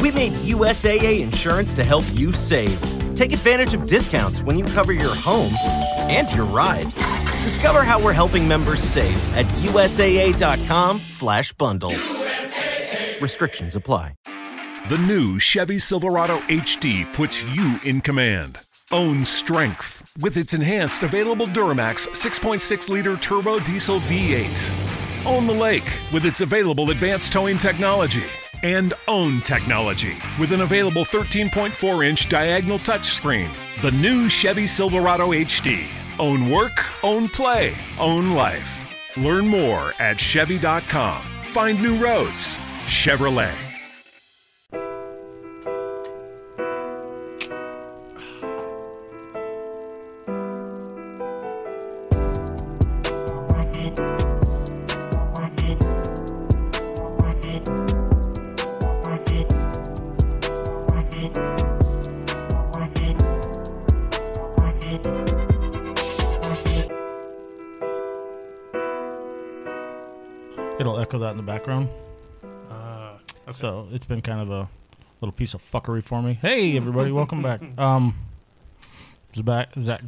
We made USAA insurance to help you save. Take advantage of discounts when you cover your home and your ride. Discover how we're helping members save at USAA.com/bundle. Restrictions apply. The new Chevy Silverado HD puts you in command. Own strength with its enhanced available Duramax 6.6-liter turbo diesel V8. Own the lake with its available advanced towing technology. And own technology with an available 13.4-inch diagonal touchscreen. The new Chevy Silverado HD. Own work, own play, own life. Learn more at Chevy.com. Find new roads. Chevrolet. It'll echo that in the background. Okay. So it's been kind of a little piece of fuckery for me. Hey, everybody, welcome back.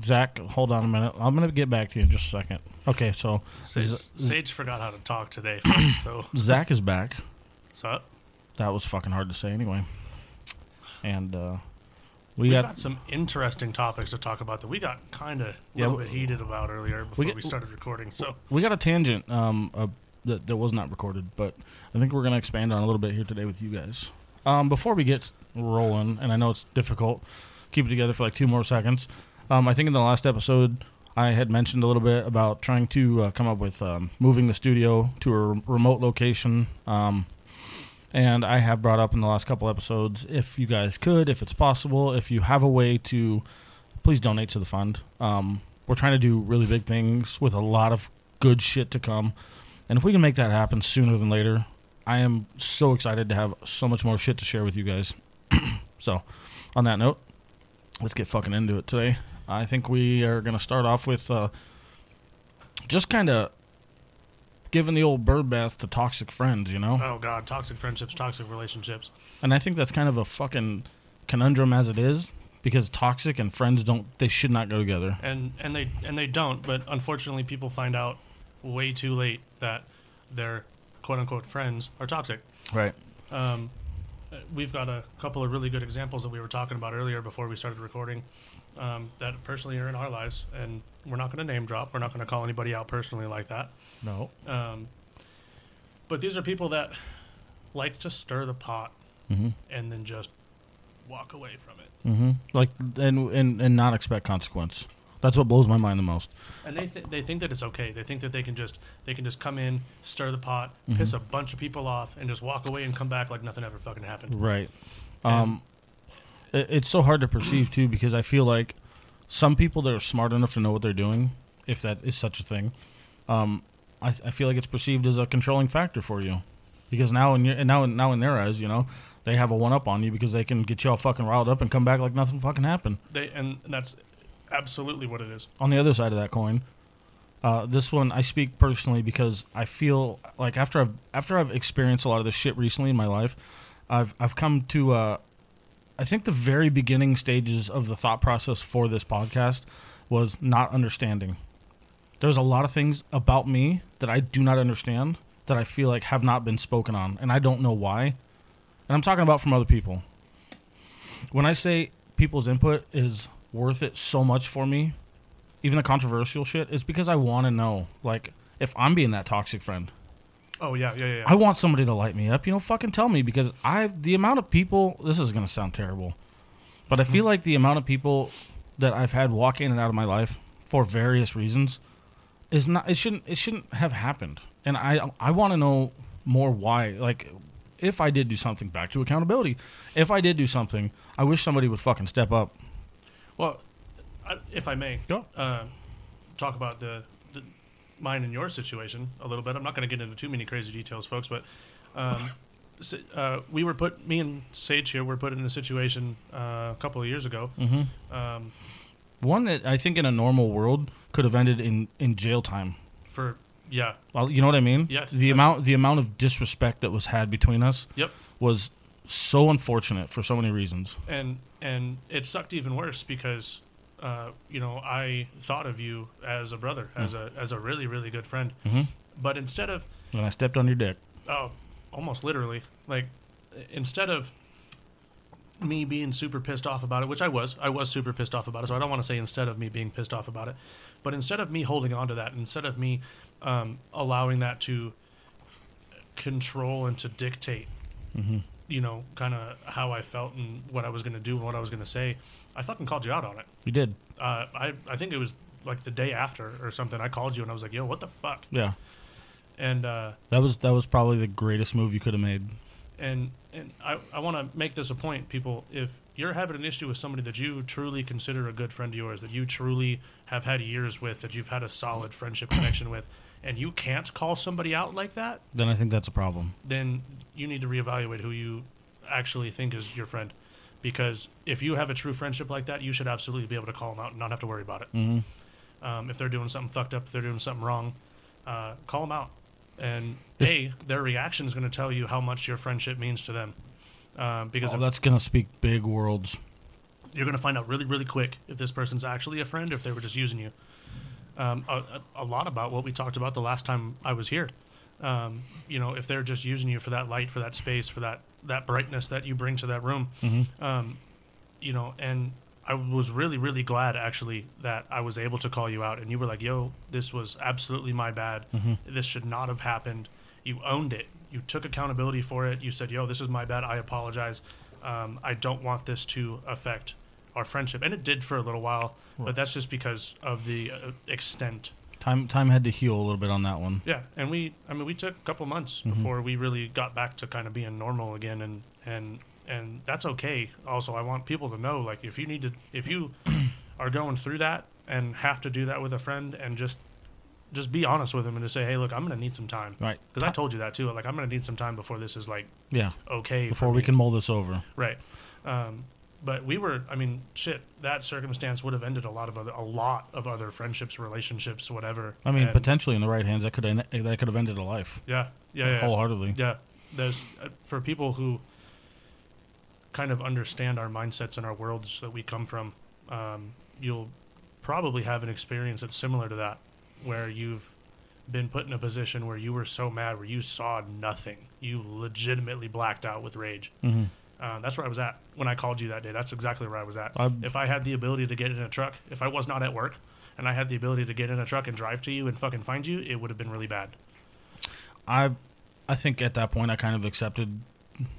Zach, hold on a minute. I'm going to get back to you in just a second. Okay, so... Sage forgot how to talk today, folks, so... Zach is back. What's up? That was fucking hard to say anyway. And we got some interesting topics to talk about that we got kind of a little bit heated about earlier before we started recording. So we got a tangent that was not recorded, but I think we're going to expand on a little bit here today with you guys. Before we get rolling, and I know it's difficult, keep it together for like 2 more seconds. I think in the last episode, I had mentioned a little bit about trying to come up with moving the studio to a remote location. And I have brought up in the last couple episodes, if you guys could, if it's possible, if you have a way to, please donate to the fund. We're trying to do really big things with a lot of good shit to come. And if we can make that happen sooner than later, I am so excited to have so much more shit to share with you guys. So, on that note, let's get fucking into it today. I think we are going to start off with just kind of giving the old bird bath to toxic friends, you know? Oh, God. Toxic friendships, toxic relationships. And I think that's kind of a fucking conundrum as it is, because toxic and friends should not go together. And they don't, but unfortunately people find out way too late that their quote-unquote friends are toxic. Right. We've got a couple of really good examples that we were talking about earlier before we started recording that personally are in our lives, and we're not going to name drop. We're not going to call anybody out personally like that. No. But these are people that like to stir the pot and then just walk away from it. Mm-hmm. Like and not expect consequence. That's what blows my mind the most. And they think that it's okay. They think that they can just come in, stir the pot, piss a bunch of people off, and just walk away and come back like nothing ever fucking happened. Right. It's so hard to perceive too, because I feel like some people that are smart enough to know what they're doing, if that is such a thing, I feel like it's perceived as a controlling factor for you, because now in their eyes, you know, they have a one up on you because they can get you all fucking riled up and come back like nothing fucking happened. And that's absolutely what it is. On the other side of that coin, this one I speak personally because I feel like after I've experienced a lot of this shit recently in my life, I've come to I think the very beginning stages of the thought process for this podcast was not understanding. There's a lot of things about me that I do not understand that I feel like have not been spoken on, and I don't know why. And I'm talking about from other people. When I say people's input is worth it so much for me, even the controversial shit, is because I want to know, like, if I'm being that toxic friend. Oh, yeah. I want somebody to light me up, you know, fucking tell me, because the amount of people, this is going to sound terrible, but I feel like the amount of people that I've had walk in and out of my life for various reasons is not, it shouldn't have happened. And I want to know more why, like, if I did do something, back to accountability, if I did do something, I wish somebody would fucking step up. Well, if I may, talk about the mine and your situation a little bit. I'm not going to get into too many crazy details, folks, but me and Sage here were put in a situation a couple of years ago. Mm-hmm. One that I think in a normal world could have ended in jail time. Well, you know what I mean? Yeah. The amount of disrespect that was had between us was so unfortunate for so many reasons. And it sucked even worse because, you know, I thought of you as a brother, as a really, really good friend. Mm-hmm. But instead of... And I stepped on your dick. Oh, almost literally. Like, instead of me being super pissed off about it, which I was super pissed off about it, so I don't want to say instead of me being pissed off about it, but instead of me holding on to that, instead of me allowing that to control and to dictate, mm-hmm. you know, kind of how I felt and what I was going to do and what I was going to say, I fucking called you out on it. You did. I think it was like the day after or something. I called you and I was like, yo, what the fuck? Yeah. And that was probably the greatest move you could have made. And I want to make this a point, people. If you're having an issue with somebody that you truly consider a good friend of yours, that you truly have had years with, that you've had a solid friendship connection with, and you can't call somebody out like that, then I think that's a problem. Then you need to reevaluate who you actually think is your friend. Because if you have a true friendship like that, you should absolutely be able to call them out and not have to worry about it. Mm-hmm. If they're doing something fucked up, if they're doing something wrong, call them out. And their reaction is going to tell you how much your friendship means to them. Because that's going to speak big worlds. You're going to find out really, really quick if this person's actually a friend or if they were just using you. A lot about what we talked about the last time I was here. You know, if they're just using you for that light, for that space, for that brightness that you bring to that room. Mm-hmm. You know, and I was really, really glad, actually, that I was able to call you out. And you were like, yo, this was absolutely my bad. Mm-hmm. This should not have happened. You owned it. You took accountability for it. You said, yo, this is my bad. I apologize. I don't want this to affect our friendship. And it did for a little while. Right. But that's just because of the extent. Time had to heal a little bit on that one. Yeah. And we took a couple months mm-hmm. before we really got back to kind of being normal again and that's okay. Also, I want people to know, like, if you are going through that and have to do that with a friend, and just be honest with them and just say, hey, look, I'm going to need some time. Right. Because I told you that too. Like, I'm going to need some time before this is like, yeah, okay. Before we can mull this over. Right. But we were, I mean, shit, that circumstance would have ended a lot of other friendships, relationships, whatever. I mean, potentially in the right hands, that could have ended a life. Yeah. Yeah. Wholeheartedly. Yeah. There's for people who kind of understand our mindsets and our worlds that we come from, you'll probably have an experience that's similar to that, where you've been put in a position where you were so mad, where you saw nothing. You legitimately blacked out with rage. Mm-hmm. That's where I was at when I called you that day. That's exactly where I was at. If I had the ability to get in a truck, if I was not at work and I had the ability to get in a truck and drive to you and fucking find you, it would have been really bad. I think at that point I kind of accepted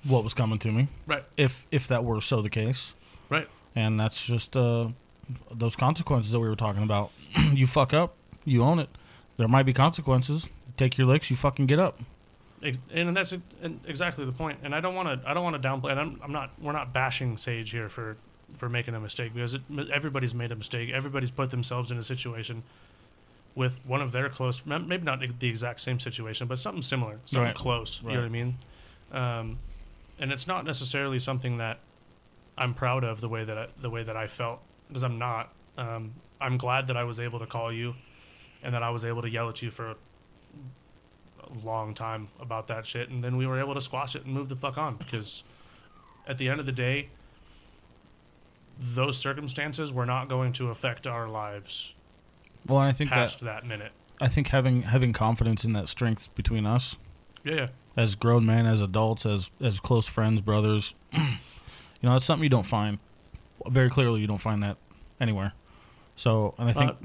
what was coming to me, right? If that were so the case, right? And that's just those consequences that we were talking about. You fuck up, you own it. There might be consequences. Take your licks, you fucking get up. And that's exactly the point. And I don't want to downplay. And we're not bashing Sage here for making a mistake, because everybody's made a mistake. Everybody's put themselves in a situation with one of their close, maybe not the exact same situation, but something similar, something right. close. Right. You know what I mean? And it's not necessarily something that I'm proud of the way that I felt, because I'm not. I'm glad that I was able to call you and that I was able to yell at you for a long time about that shit. And then we were able to squash it and move the fuck on, because at the end of the day, those circumstances were not going to affect our lives. Well, I think past that minute, I think having confidence in that strength between us. Yeah. As grown men, as adults, as close friends, brothers, you know, it's something you don't find. Very clearly, you don't find that anywhere. So, and I think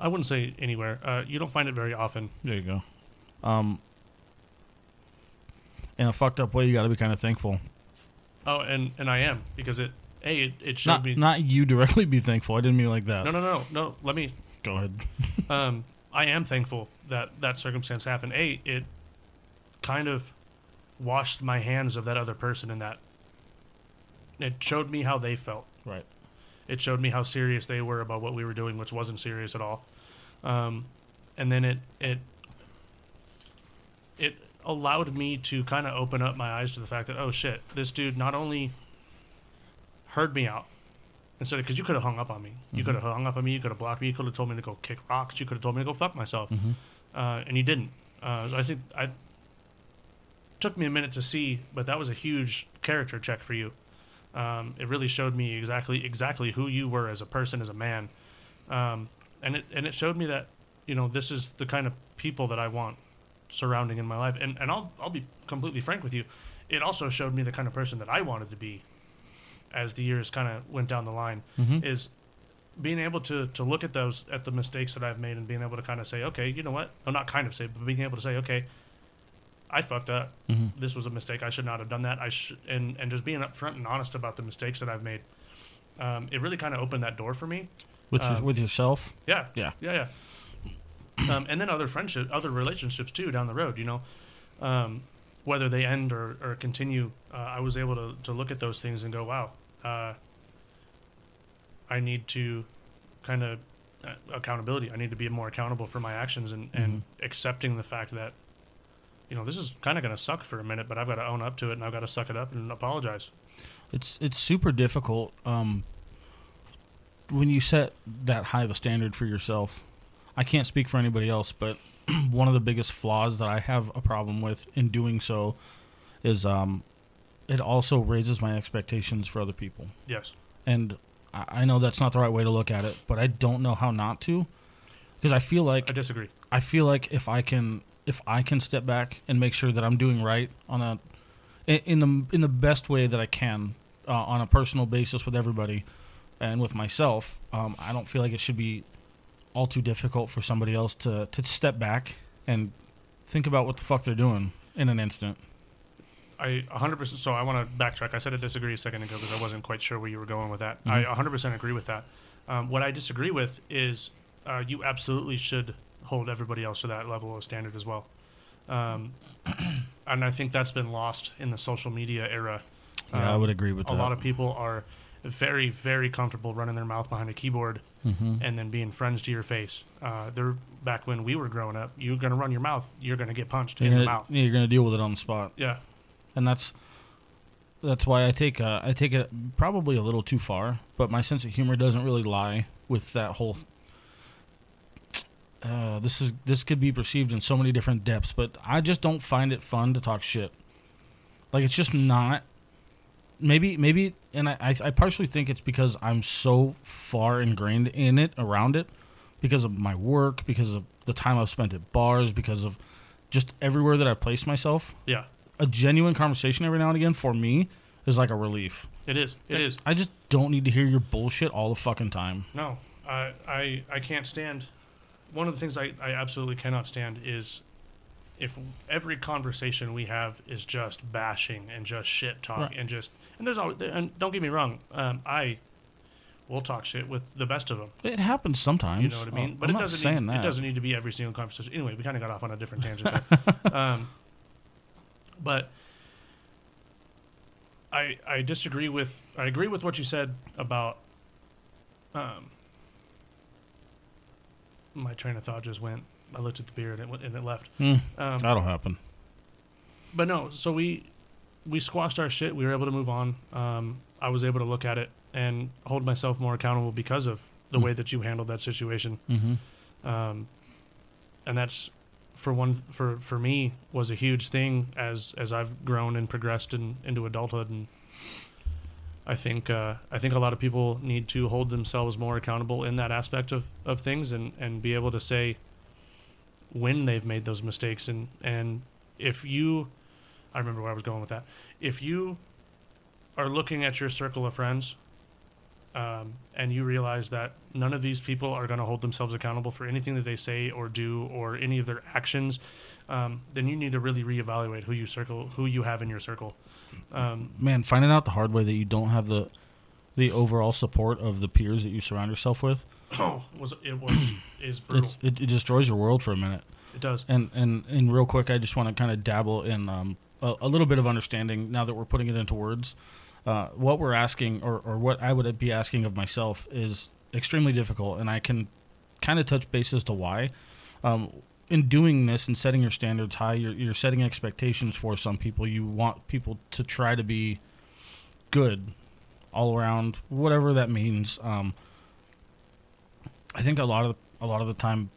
I wouldn't say anywhere. You don't find it very often. There you go. In a fucked up way, you got to be kind of thankful. Oh, and I am, because it should not be not you directly be thankful. I didn't mean like that. No. Let me go ahead. I am thankful that circumstance happened. It kind of washed my hands of that other person, and that it showed me how they felt. Right. It showed me how serious they were about what we were doing, which wasn't serious at all. And then it allowed me to kind of open up my eyes to the fact that, oh shit, this dude not only heard me out instead of, because you could have hung up on me. Mm-hmm. You could have hung up on me. You could have blocked me. You could have told me to go kick rocks. You could have told me to go fuck myself. Mm-hmm. And you didn't. So I think took me a minute to see, but that was a huge character check for you. It really showed me exactly who you were as a person, as a man. And it showed me that, you know, this is the kind of people that I want surrounding in my life. And I'll be completely frank with you. It also showed me the kind of person that I wanted to be as the years kind of went down the line, mm-hmm. is being able to look at those, at the mistakes that I've made, and being able to kind of say, okay, you know what? No, not kind of say, but being able to say, okay, I fucked up. Mm-hmm. This was a mistake. I should not have done that. And just being upfront and honest about the mistakes that I've made. It really kind of opened that door for me. With yourself? Yeah. Yeah. Yeah. Yeah. And then other relationships too, down the road, you know, whether they end or continue, I was able to look at those things and go, wow, I need to kind of accountability. I need to be more accountable for my actions and accepting the fact that, you know, this is kind of going to suck for a minute, but I've got to own up to it, and I've got to suck it up and apologize. It's super difficult when you set that high of a standard for yourself. I can't speak for anybody else, but one of the biggest flaws that I have a problem with in doing so is it also raises my expectations for other people. Yes. And I know that's not the right way to look at it, but I don't know how not to, because I feel like... I disagree. I feel like if I can step back and make sure that I'm doing right in the best way that I can on a personal basis with everybody and with myself, I don't feel like it should be all too difficult for somebody else to step back and think about what the fuck they're doing in an instant. I 100%. So I want to backtrack. I said I disagree a second ago because I wasn't quite sure where you were going with that. Mm-hmm. I 100% agree with that. What I disagree with is you absolutely should hold everybody else to that level of standard as well. And I think that's been lost in the social media era. Yeah, I would agree with that. A lot of people are very, very comfortable running their mouth behind a keyboard, mm-hmm. and then being friends to your face. They're back when we were growing up, you're going to run your mouth, you're going to get punched in the mouth. You're going to deal with it on the spot. Yeah. And that's why I take it probably a little too far, but my sense of humor doesn't really lie with that whole this could be perceived in so many different depths, but I just don't find it fun to talk shit. Like, it's just not. Maybe, and I partially think it's because I'm so far ingrained in it, around it, because of my work, because of the time I've spent at bars, because of just everywhere that I've placed myself. Yeah, a genuine conversation every now and again for me is like a relief. It is. It is. I just don't need to hear your bullshit all the fucking time. No, I can't stand. One of the things I absolutely cannot stand is if every conversation we have is just bashing and just shit talk, right. and there's always, and don't get me wrong, I will talk shit with the best of them. It happens sometimes. You know what I mean? But it doesn't need to be every single conversation. Anyway, we kind of got off on a different tangent there. But I agree with what you said about, my train of thought just went. I looked at the beer and it left. That'll happen. But no, so we squashed our shit. We were able to move on. I was able to look at it and hold myself more accountable because of the way that you handled that situation. Mm-hmm. And that's for me was a huge thing as I've grown and progressed into adulthood. And I think a lot of people need to hold themselves more accountable in that aspect of things and be able to say when they've made those mistakes. And if you... I remember where I was going with that. If you are looking at your circle of friends and you realize that none of these people are going to hold themselves accountable for anything that they say or do or any of their actions, then you need to really reevaluate who you have in your circle. Man, finding out the hard way that you don't have the overall support of the peers that you surround yourself with. Is brutal. It destroys your world for a minute. It does. And real quick, I just want to kind of dabble in a little bit of understanding now that we're putting it into words. What we're asking, or what I would be asking of myself, is extremely difficult, and I can kind of touch base as to why. In doing this and setting your standards high, you're setting expectations for some people. You want people to try to be good all around, whatever that means. I think a lot of the time,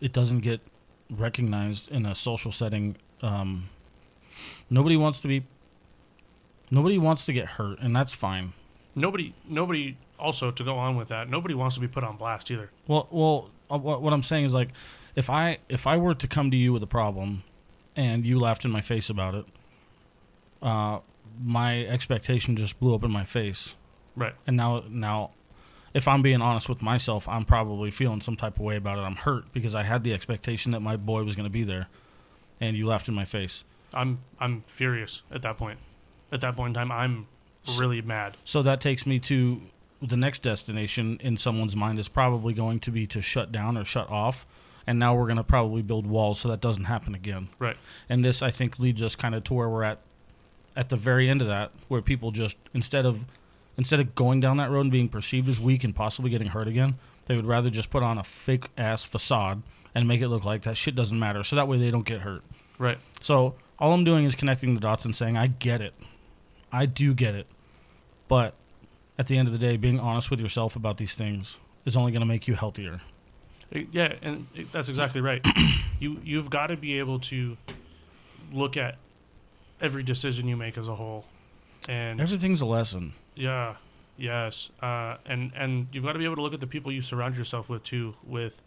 it doesn't get recognized in a social setting Nobody wants to get hurt, and that's fine. Nobody. Also, to go on with that, nobody wants to be put on blast either. Well, what I'm saying is, like, if I were to come to you with a problem, and you laughed in my face about it, my expectation just blew up in my face. Right. And now, if I'm being honest with myself, I'm probably feeling some type of way about it. I'm hurt because I had the expectation that my boy was going to be there, and you laughed in my face. I'm furious at that point. At that point in time, I'm really mad. So that takes me to the next destination in someone's mind is probably going to be to shut down or shut off. And now we're going to probably build walls so that doesn't happen again. Right. And this, I think, leads us kind of to where we're at the very end of that, where people just, instead of going down that road and being perceived as weak and possibly getting hurt again, they would rather just put on a fake-ass facade and make it look like that shit doesn't matter. So that way they don't get hurt. Right. So all I'm doing is connecting the dots and saying, I get it. I do get it. But at the end of the day, being honest with yourself about these things is only going to make you healthier. Yeah, and that's exactly right. You've got to be able to look at every decision you make as a whole. And everything's a lesson. Yeah, yes. And you've got to be able to look at the people you surround yourself with, too, with,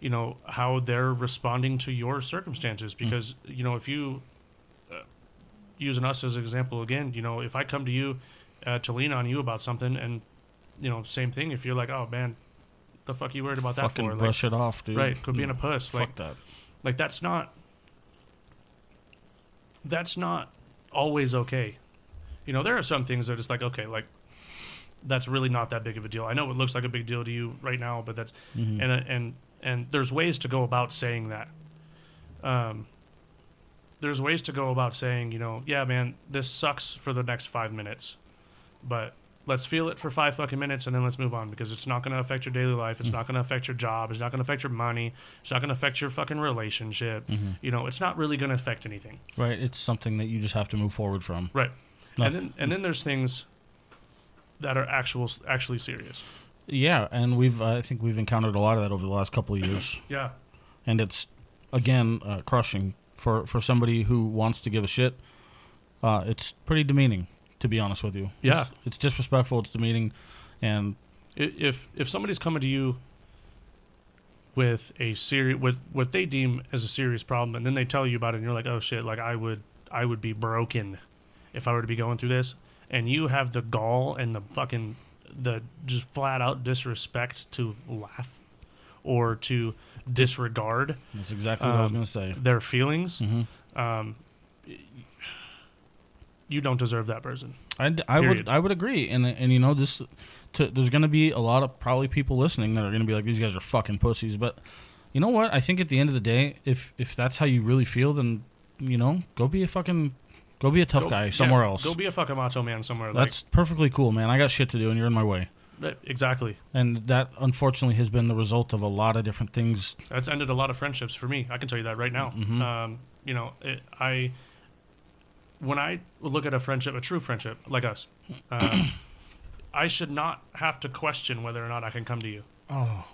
you know, how they're responding to your circumstances. Because, you know, if you, using us as an example again, you know, if I come to you, to lean on you about something, and you know, same thing. If you're like, "Oh man, the fuck you worried about that for?" Fucking brush it off, dude. Right? Could be in a puss. Fuck that. Like that's not always okay. You know, there are some things that it's like, okay, like that's really not that big of a deal. I know it looks like a big deal to you right now, but that's and there's ways to go about saying that. There's ways to go about saying, you know, yeah, man, this sucks for the next 5 minutes. But let's feel it for 5 fucking minutes and then let's move on, because it's not going to affect your daily life. It's not going to affect your job. It's not going to affect your money. It's not going to affect your fucking relationship. Mm-hmm. You know, it's not really going to affect anything. Right. It's something that you just have to move forward from. Right. And then there's things that are actually serious. Yeah. And I think we've encountered a lot of that over the last couple of years. Yeah. And it's, again, crushing for somebody who wants to give a shit. It's pretty demeaning. To be honest with you. Yeah. It's disrespectful. It's demeaning. And if somebody's coming to you with with what they deem as a serious problem, and then they tell you about it and you're like, oh shit, like I would be broken if I were to be going through this, and you have the gall and the fucking just flat out disrespect to laugh or to disregard. That's exactly what I was going to say. Their feelings. Mm-hmm. You don't deserve that person. I would agree, and you know this. There's going to be a lot of probably people listening that are going to be like, these guys are fucking pussies. But you know what? I think at the end of the day, if that's how you really feel, then you know, go be a tough guy somewhere else. Go be a fucking macho man somewhere. That's perfectly cool, man. I got shit to do, and you're in my way. Exactly. And that unfortunately has been the result of a lot of different things. That's ended a lot of friendships for me. I can tell you that right now. Mm-hmm. You know, When I look at a friendship, a true friendship, like us, I should not have to question whether or not I can come to you. Oh,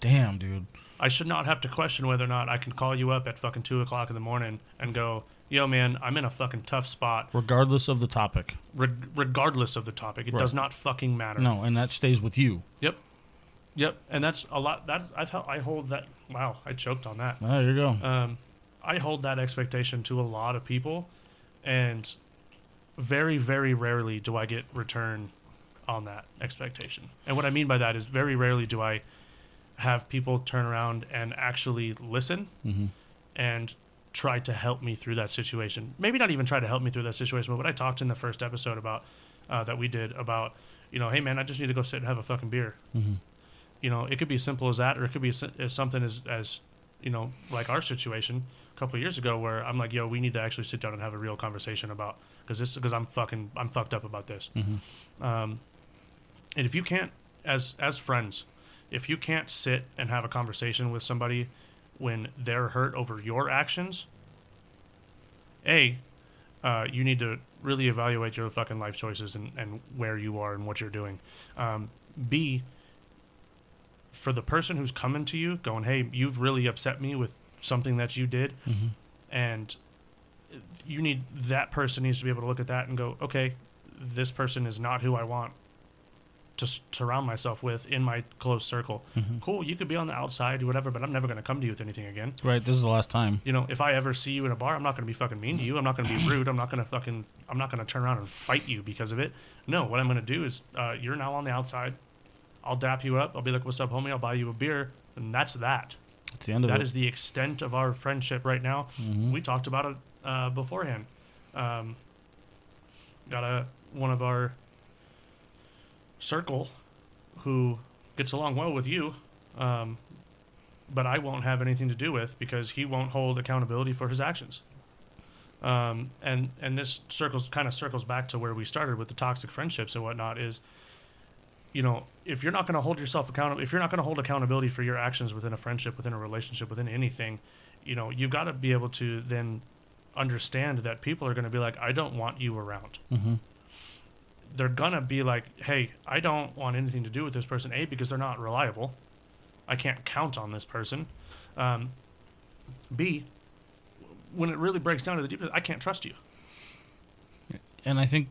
damn, dude. I should not have to question whether or not I can call you up at fucking 2 o'clock in the morning and go, yo, man, I'm in a fucking tough spot. Regardless of the topic. Regardless of the topic. It right. does not fucking matter. No, and that stays with you. Yep. Yep, and that's a lot. I hold that. Wow, I choked on that. There you go. I hold that expectation to a lot of people. And very, very rarely do I get return on that expectation. And what I mean by that is very rarely do I have people turn around and actually listen and try to help me through that situation. Maybe not even try to help me through that situation, but what I talked in the first episode about that we did about, you know, hey, man, I just need to go sit and have a fucking beer. Mm-hmm. You know, it could be as simple as that, or it could be as something as, you know, like our situation a couple of years ago where I'm like, yo, we need to actually sit down and have a real conversation about because I'm fucked up about this. Mm-hmm. And if you can't, as friends, if you can't sit and have a conversation with somebody when they're hurt over your actions, you need to really evaluate your fucking life choices and where you are and what you're doing. B, for the person who's coming to you going, hey, you've really upset me with something that you did, and you need, that person needs to be able to look at that and go, okay, this person is not who I want to surround myself with in my close circle. Mm-hmm. Cool, you could be on the outside, whatever, but I'm never going to come to you with anything again. Right, this is the last time. You know, if I ever see you in a bar, I'm not going to be fucking mean to you. I'm not going to be rude. I'm not going to turn around and fight you because of it. No, what I'm going to do is, you're now on the outside. I'll dap you up. I'll be like, what's up, homie? I'll buy you a beer. And that's that. It's the end of it. That is the extent of our friendship right now. Mm-hmm. We talked about it beforehand. Got one of our circle who gets along well with you, but I won't have anything to do with because he won't hold accountability for his actions. And this circles back to where we started with the toxic friendships and whatnot is, you know, if you're not going to hold yourself accountable, if you're not going to hold accountability for your actions within a friendship, within a relationship, within anything, you know, you've got to be able to then understand that people are going to be like, I don't want you around. Mm-hmm. They're going to be like, hey, I don't want anything to do with this person, A, because they're not reliable. I can't count on this person. B, when it really breaks down to the deep, I can't trust you. And I think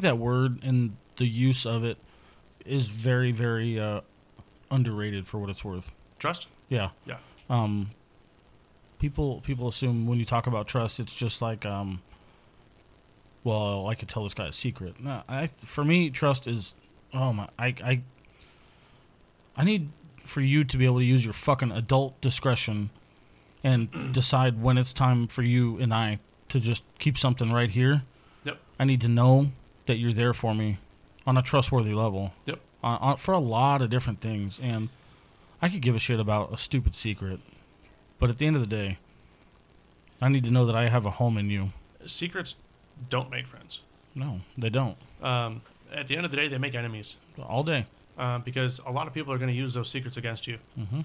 that word and the use of it is very, very underrated for what it's worth. Trust? Yeah. Yeah. People assume when you talk about trust, it's just like... well, I could tell this guy a secret. No, for me, trust is, oh my, I need for you to be able to use your fucking adult discretion and decide when it's time for you and I to just keep something right here. Yep. I need to know that you're there for me on a trustworthy level. Yep. For a lot of different things. And I could give a shit about a stupid secret. But at the end of the day, I need to know that I have a home in you. Secrets don't make friends. No, they don't. At the end of the day, they make enemies. All day. Because a lot of people are going to use those secrets against you. Mm-hmm.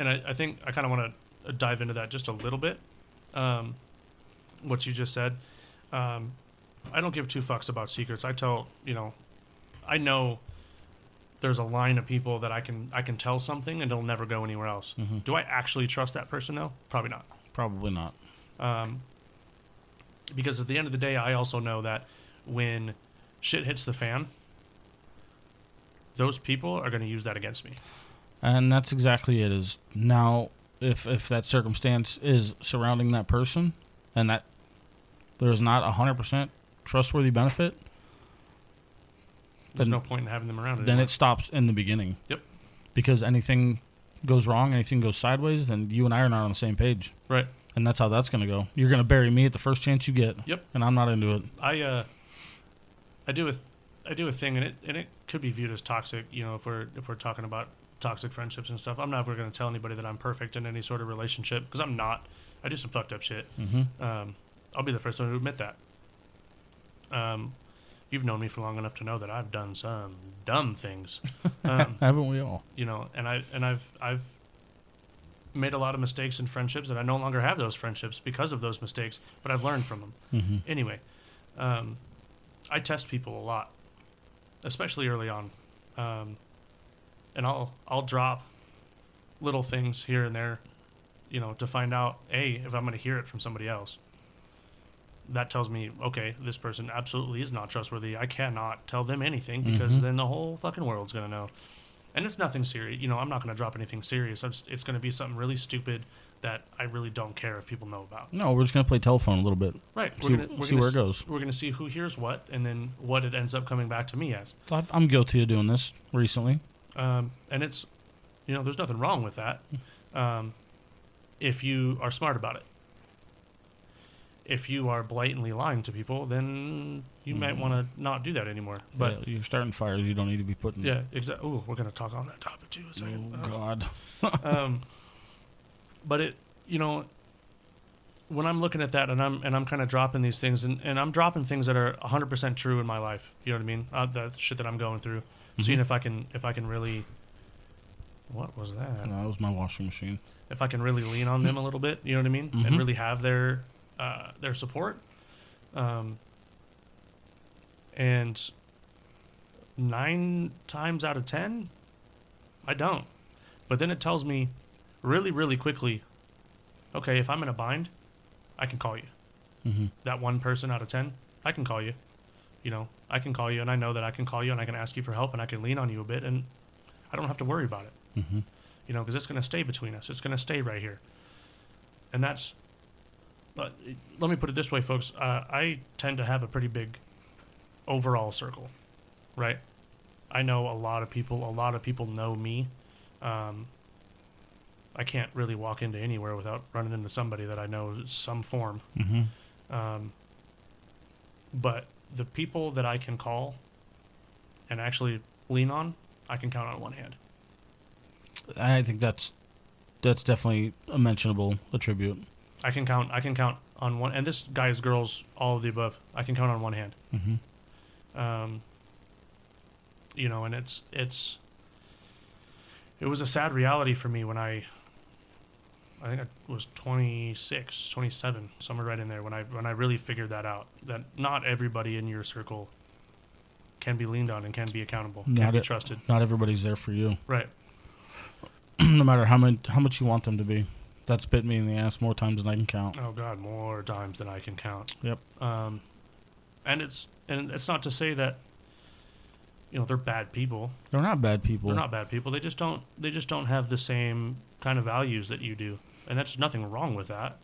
And I think I kind of want to dive into that just a little bit, what you just said. I don't give two fucks about secrets. I know there's a line of people that I can tell something and it'll never go anywhere else. Mm-hmm. Do I actually trust that person, though? Probably not. Probably not. Because at the end of the day, I also know that when shit hits the fan, those people are going to use that against me. And that's exactly it. Is now, if that circumstance is surrounding that person and that there's not 100% trustworthy benefit, there's no point in having them around. Then anymore. It stops in the beginning. Yep. Because anything goes wrong, anything goes sideways, then you and I are not on the same page. Right. And that's how that's going to go. You're going to bury me at the first chance you get. Yep. And I'm not into it. I do a thing, and it could be viewed as toxic. You know, if we're talking about toxic friendships and stuff, I'm not ever going to tell anybody that I'm perfect in any sort of relationship because I'm not. I do some fucked up shit. Mm-hmm. I'll be the first one to admit that. You've known me for long enough to know that I've done some dumb things. Haven't we all? You know, and I've made a lot of mistakes in friendships, and I no longer have those friendships because of those mistakes, but I've learned from them. Mm-hmm. Anyway, I test people a lot, especially early on. And I'll drop little things here and there, you know, to find out, A, if I'm going to hear it from somebody else. That tells me, okay, this person absolutely is not trustworthy. I cannot tell them anything because mm-hmm. then the whole fucking world's going to know. And it's nothing serious. You know, I'm not going to drop anything serious. It's going to be something really stupid that I really don't care if people know about. No, we're just going to play telephone a little bit. Right. We're gonna see where it goes. We're going to see who hears what and then what it ends up coming back to me as. I'm guilty of doing this recently. And it's, you know, there's nothing wrong with that if you are smart about it. If you are blatantly lying to people, then you mm-hmm. might want to not do that anymore. But yeah, you're starting fires you don't need to be putting. Yeah, exactly. Ooh, we're going to talk on that topic too. A second. Oh God. But it, you know, when I'm looking at that and I'm kind of dropping these things and I'm dropping things that are 100% true in my life. You know what I mean? The shit that I'm going through, mm-hmm. seeing if I can really. What was that? No, that was my washing machine. If I can really lean on them a little bit, you know what I mean, mm-hmm. and really have their support, and 9 times out of 10 I don't. But then it tells me really quickly, okay, if I'm in a bind, I can call you. Mm-hmm. That one person out of 10, I can call you. You know, I can call you, and I know that I can call you, and I can ask you for help, and I can lean on you a bit, and I don't have to worry about it. Mm-hmm. You know, because it's going to stay between us. It's going to stay right here. And that's, let me put it this way, folks. I tend to have a pretty big overall circle, right? I know a lot of people. A lot of people know me. I can't really walk into anywhere without running into somebody that I know in some form. Mm-hmm. But the people that I can call and actually lean on, I can count on one hand. I think that's definitely a mentionable attribute. I can count on one, and this guys, girls, all of the above. I can count on one hand. Mm-hmm. You know, and it was a sad reality for me when I think I was 26, 27, somewhere right in there, when I really figured that out, that not everybody in your circle can be leaned on and can be accountable, can be trusted. Not everybody's there for you. Right. No matter how much you want them to be. That's bit me in the ass more times than I can count. Oh God, more times than I can count. Yep. And it's not to say that, you know, they're bad people. They're not bad people. They just don't have the same kind of values that you do. And that's nothing wrong with that.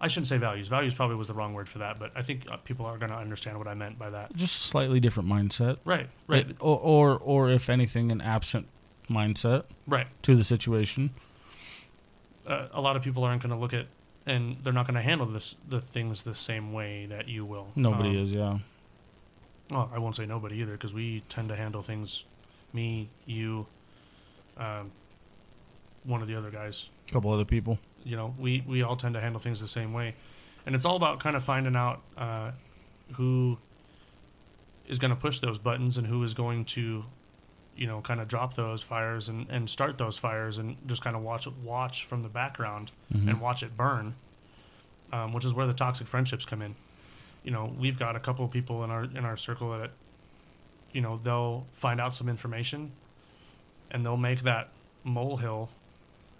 I shouldn't say values. Values probably was the wrong word for that, but I think people are going to understand what I meant by that. Just a slightly different mindset. Right. Right. Or if anything, an absent mindset. Right. To the situation. A lot of people aren't going to look at, and they're not going to handle the things the same way that you will. Nobody is, yeah. Well, I won't say nobody either, because we tend to handle things, me, you, one of the other guys. A couple other people. You know, we all tend to handle things the same way. And it's all about kind of finding out who is going to push those buttons and who is going to, you know, kind of drop those fires and start those fires and just kind of watch from the background. Mm-hmm. And watch it burn, which is where the toxic friendships come in. You know, we've got a couple of people in our circle that, you know, they'll find out some information and they'll make that molehill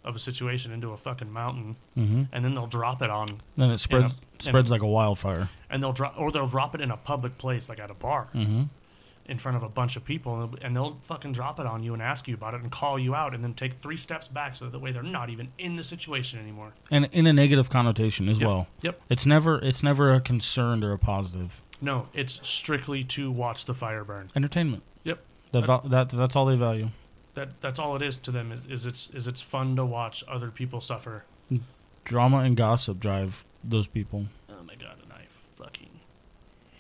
of a situation into a fucking mountain. Mm-hmm. And then they'll drop it on. Then it spreads like a wildfire. And they'll drop it in a public place, like at a bar. Mm-hmm. In front of a bunch of people, and they'll fucking drop it on you and ask you about it and call you out and then take 3 steps back so that the way they're not even in the situation anymore. And in a negative connotation as well. Yep. It's never a concern or a positive. No, it's strictly to watch the fire burn. Entertainment. Yep. That's all they value. That's all it is to them. It's fun to watch other people suffer. Drama and gossip drive those people. Oh my God, and I fucking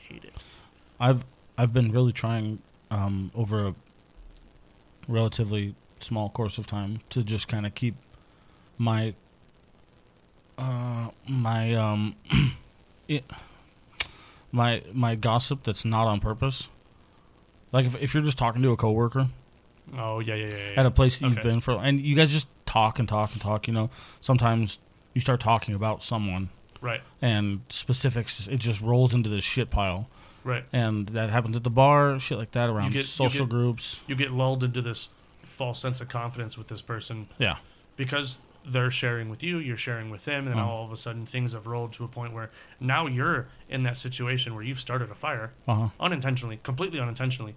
hate it. I've been really trying over a relatively small course of time to just kind of keep my my gossip that's not on purpose. Like if you're just talking to a coworker, oh yeah. at a place that you've been for, and you guys just talk. You know, sometimes you start talking about someone, right? And specifics, it just rolls into this shit pile. Right. And that happens at the bar, shit like that, around social groups. You get lulled into this false sense of confidence with this person. Yeah. Because they're sharing with you, you're sharing with them, and then all of a sudden things have rolled to a point where now you're in that situation where you've started a fire. Uh-huh. Unintentionally, completely unintentionally.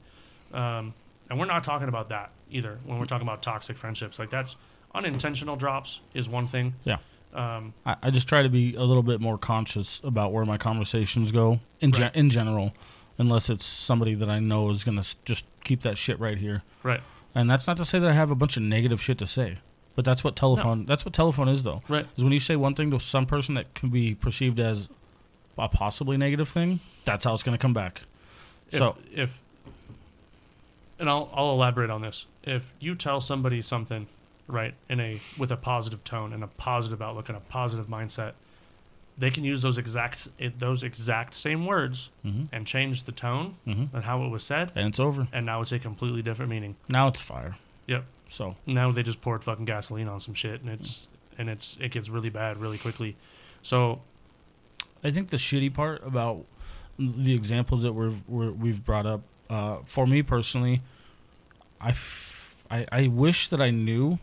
And we're not talking about that either when we're talking about toxic friendships. Like that's unintentional drops is one thing. Yeah. I just try to be a little bit more conscious about where my conversations go in general, unless it's somebody that I know is going to just keep that shit right here. Right. And that's not to say that I have a bunch of negative shit to say, but that's what telephone is though. Right. Is when you say one thing to some person that can be perceived as a possibly negative thing, that's how it's going to come back. I'll elaborate on this. If you tell somebody something, right, with a positive tone and a positive outlook and a positive mindset, they can use those exact same words, mm-hmm, and change the tone, mm-hmm, and how it was said, and it's over. And now it's a completely different meaning. Now it's fire. Yep. So now they just poured fucking gasoline on some shit, and it gets really bad really quickly. So I think the shitty part about the examples that we've brought up, for me personally, I wish that I knew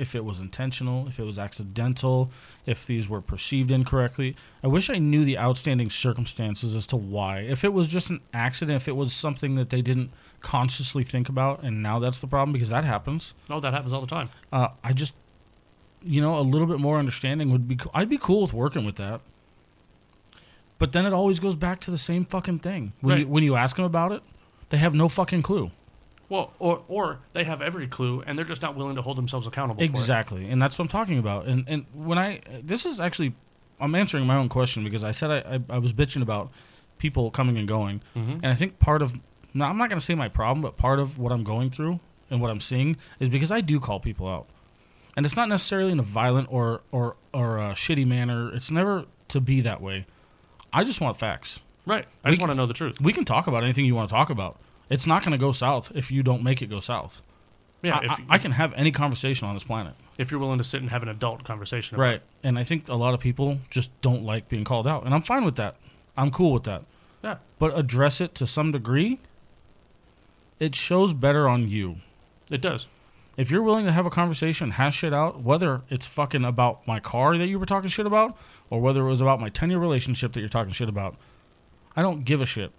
if it was intentional, if it was accidental, if these were perceived incorrectly. I wish I knew the outstanding circumstances as to why. If it was just an accident, if it was something that they didn't consciously think about, and now that's the problem, because that happens. Oh, that happens all the time. I just, you know, a little bit more understanding would be cool. I'd be cool with working with that. But then it always goes back to the same fucking thing. When you ask them about it, they have no fucking clue. Well, or they have every clue, and they're just not willing to hold themselves accountable for it. Exactly, and that's what I'm talking about. And when this is actually, I'm answering my own question, because I said I was bitching about people coming and going. Mm-hmm. And I think part of, now I'm not going to say my problem, but part of what I'm going through and what I'm seeing is because I do call people out. And it's not necessarily in a violent or a shitty manner. It's never to be that way. I just want facts. Right. I just want to know the truth. We can talk about anything you want to talk about. It's not going to go south if you don't make it go south. Yeah, I can have any conversation on this planet. If you're willing to sit and have an adult conversation about it. And I think a lot of people just don't like being called out. And I'm fine with that. I'm cool with that. Yeah. But address it to some degree. It shows better on you. It does. If you're willing to have a conversation, hash shit out, whether it's fucking about my car that you were talking shit about, or whether it was about my 10-year relationship that you're talking shit about, I don't give a shit.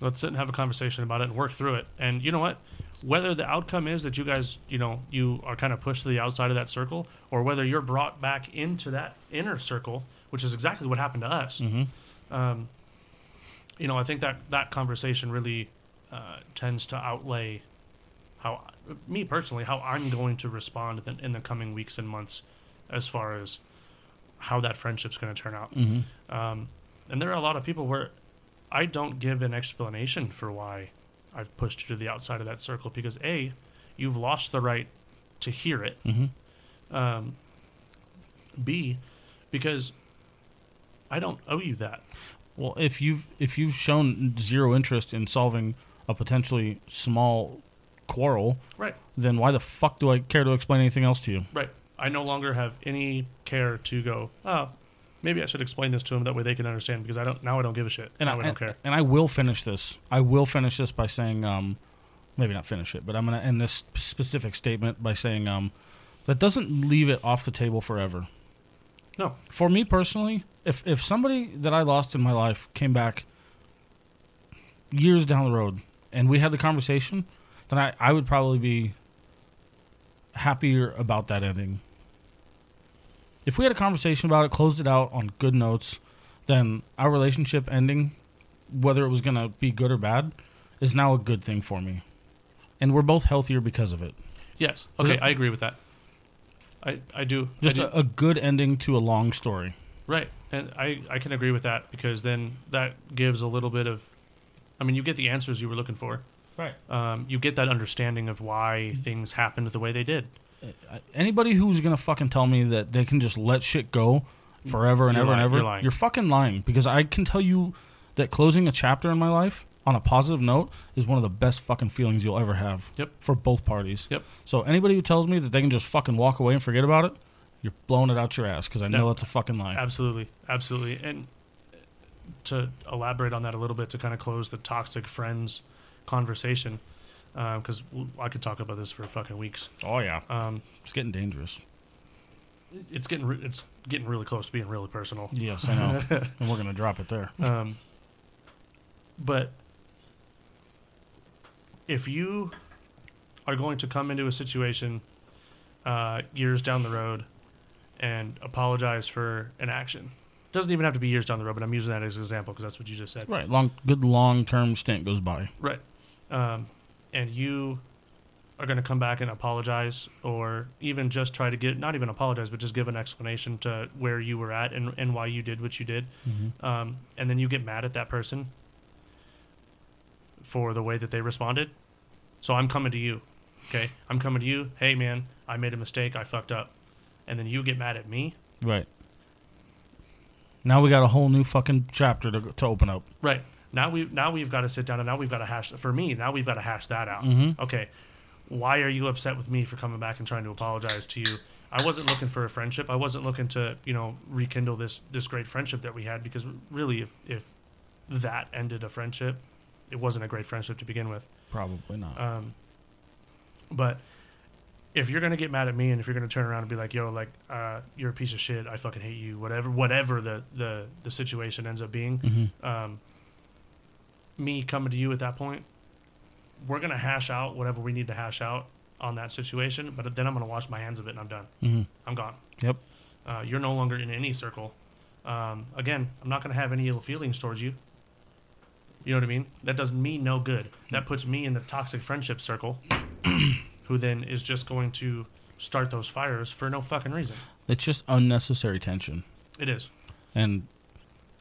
Let's sit and have a conversation about it and work through it. And you know what? Whether the outcome is that you guys, you know, you are kind of pushed to the outside of that circle, or whether you're brought back into that inner circle, which is exactly what happened to us. Mm-hmm. You know, I think that conversation really tends to outlay how, me personally, how I'm going to respond in the coming weeks and months as far as how that friendship's going to turn out. Mm-hmm. And there are a lot of people where I don't give an explanation for why I've pushed you to the outside of that circle, because A, you've lost the right to hear it. Mm-hmm. B, because I don't owe you that. Well, if you've shown zero interest in solving a potentially small quarrel, right, then why the fuck do I care to explain anything else to you? Right. I no longer have any care to go, oh, maybe I should explain this to them, that way they can understand, because I don't give a shit. And I don't care. And I will finish this. I will finish this by saying, maybe not finish it, but I'm going to end this specific statement by saying, that doesn't leave it off the table forever. No. For me personally, if somebody that I lost in my life came back years down the road and we had the conversation, then I would probably be happier about that ending. If we had a conversation about it, closed it out on good notes, then our relationship ending, whether it was going to be good or bad, is now a good thing for me. And we're both healthier because of it. Yes. Okay, I agree with that. I do. Just I do. A good ending to a long story. Right. And I can agree with that, because then that gives a little bit of... I mean, you get the answers you were looking for. Right. You get that understanding of why things happened the way they did. Anybody who's going to fucking tell me that they can just let shit go forever and ever and ever, you're fucking lying. Because I can tell you that closing a chapter in my life on a positive note is one of the best fucking feelings you'll ever have. Yep. For both parties. Yep. So anybody who tells me that they can just fucking walk away and forget about it, you're blowing it out your ass, because I know that's a fucking lie. Absolutely. Absolutely. And to elaborate on that a little bit, to kind of close the toxic friends conversation, because I could talk about this for fucking weeks. Oh yeah, it's getting dangerous. It's getting really close to being really personal. Yes, I know, and we're gonna drop it there. But if you are going to come into a situation years down the road and apologize for an action, it doesn't even have to be years down the road, but I'm using that as an example because that's what you just said. Right, good long-term stint goes by. Right. And you are going to come back and apologize, or even just try to get, not even apologize, but just give an explanation to where you were at and why you did what you did. Mm-hmm. And then you get mad at that person for the way that they responded. So I'm coming to you. Okay. I'm coming to you. Hey man, I made a mistake. I fucked up. And then you get mad at me. Right. Now we got a whole new fucking chapter to open up. Right. Now we've got to sit down, and now we've got to hash. For me, now we've got to hash that out. Mm-hmm. Okay, why are you upset with me for coming back and trying to apologize to you? I wasn't looking for a friendship. I wasn't looking to, you know, rekindle this great friendship that we had, because really, if that ended a friendship, it wasn't a great friendship to begin with. Probably not. But if you're gonna get mad at me and if you're gonna turn around and be like, yo, like, you're a piece of shit, I fucking hate you, whatever the situation ends up being, mm-hmm. Me coming to you at that point, we're gonna hash out whatever we need to hash out on that situation, but then I'm gonna wash my hands of it and I'm done. Mm-hmm. I'm gone. Yep. You're no longer in any circle. Again, I'm not gonna have any ill feelings towards you. You know what I mean? That does me no good. That puts me in the toxic friendship circle, who then is just going to start those fires for no fucking reason. It's just unnecessary tension. It is. And